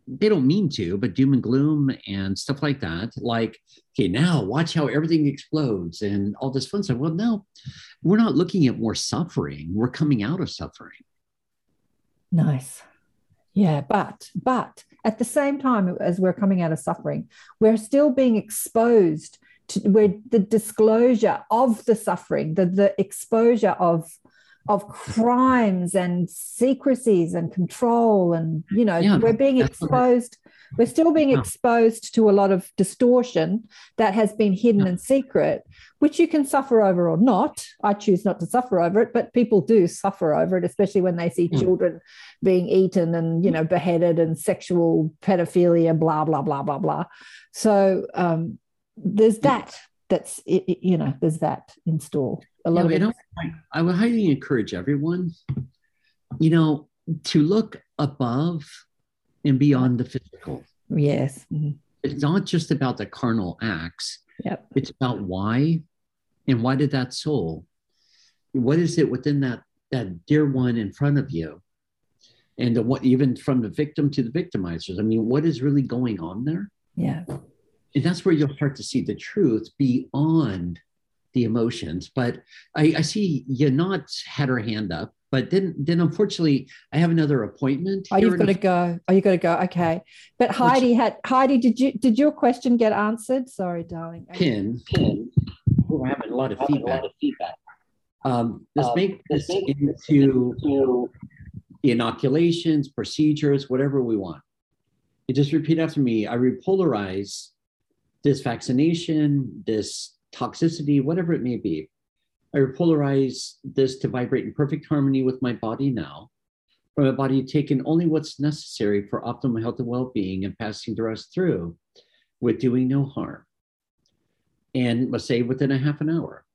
They don't mean to, but doom and gloom and stuff like that. Like, okay, now watch how everything explodes and all this fun stuff. Well, no, we're not looking at more suffering. We're coming out of suffering. Nice. Yeah, but at the same time as we're coming out of suffering, we're still being exposed to where the disclosure of the suffering, the exposure of crimes and secrecies and control, and you know, yeah, we're being exposed, right. We're still being exposed to a lot of distortion that has been hidden, yeah, and secret, which you can suffer over or not. I choose not to suffer over it, but people do suffer over it, especially when they see, yeah, children being eaten and, you know, beheaded and sexual pedophilia, blah, blah, blah, blah, blah. So there's that. That's it, you know, there's that in store. I would highly encourage everyone, you know, to look above and beyond the physical. Yes. Mm-hmm. It's not just about the carnal acts. Yep. It's about why, and why did that soul, what is it within that dear one in front of you? And even from the victim to the victimizers, I mean, what is really going on there? Yeah. And that's where you'll start to see the truth beyond the emotions. But I see Yanat had her hand up, but then unfortunately I have another appointment. Oh, you've got to go. Oh, you got to go. Okay. But Heidi had, Heidi, did your question get answered? Sorry, darling. Pin. We're having a lot of feedback. Let's make this into the inoculations, procedures, whatever we want. You just repeat after me. I repolarize this vaccination, this toxicity, whatever it may be. I repolarize this to vibrate in perfect harmony with my body now. From a body taking only what's necessary for optimal health and well-being and passing the rest through with doing no harm. And let's say within a half an hour.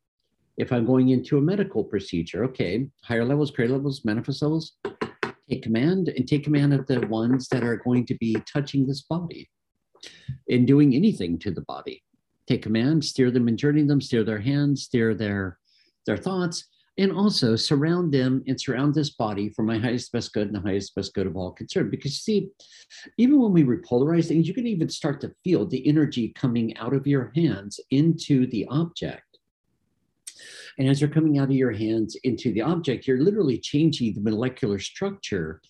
If I'm going into a medical procedure, okay, higher levels, greater levels, manifest levels, take command and take command of the ones that are going to be touching this body and doing anything to the body. Take command, steer them and journey them, steer their hands, steer their thoughts, and also surround them and surround this body for my highest, best good and the highest, best good of all concerned. Because you see, even when we repolarize things, you can even start to feel the energy coming out of your hands into the object. And as you're coming out of your hands into the object, you're literally changing the molecular structure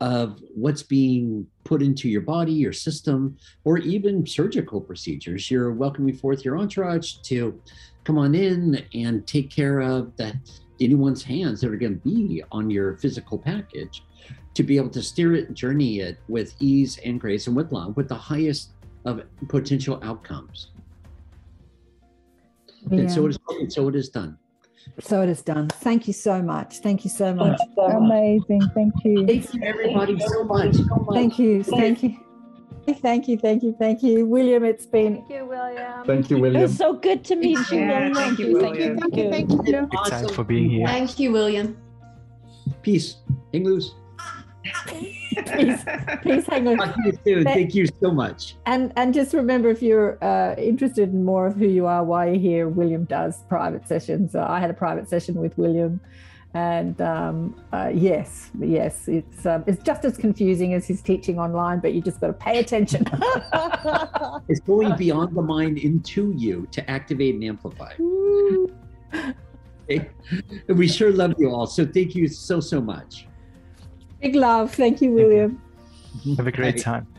of what's being put into your body, your system, or even surgical procedures. You're welcoming forth your entourage to come on in and take care of that anyone's hands that are going to be on your physical package, to be able to steer it, journey it with ease and grace and with love, with the highest of potential outcomes. Yeah. And so it is done. So it is done. Thank you so much. Thank you so much. Amazing. Thank you. Thank you, everybody, so much. Thank you. Thank you. Thank you. Thank you. Thank you, William. It's been. Thank you, William. Thank you, William. It's so good to meet you. Yeah, thank you, William. Thank you. Thank you. Thank you. Awesome. Thanks for being here. Thank you, William. Peace. Hang loose. Please hang on. Thank you so much. And just remember, if you're interested in more of who you are, why you're here, William does private sessions. I had a private session with William, and yes, it's just as confusing as his teaching online, but you just got to pay attention. It's going beyond the mind into you to activate and amplify. Okay. We sure love you all. So thank you so much. Big love. Thank you, William. Have a great time.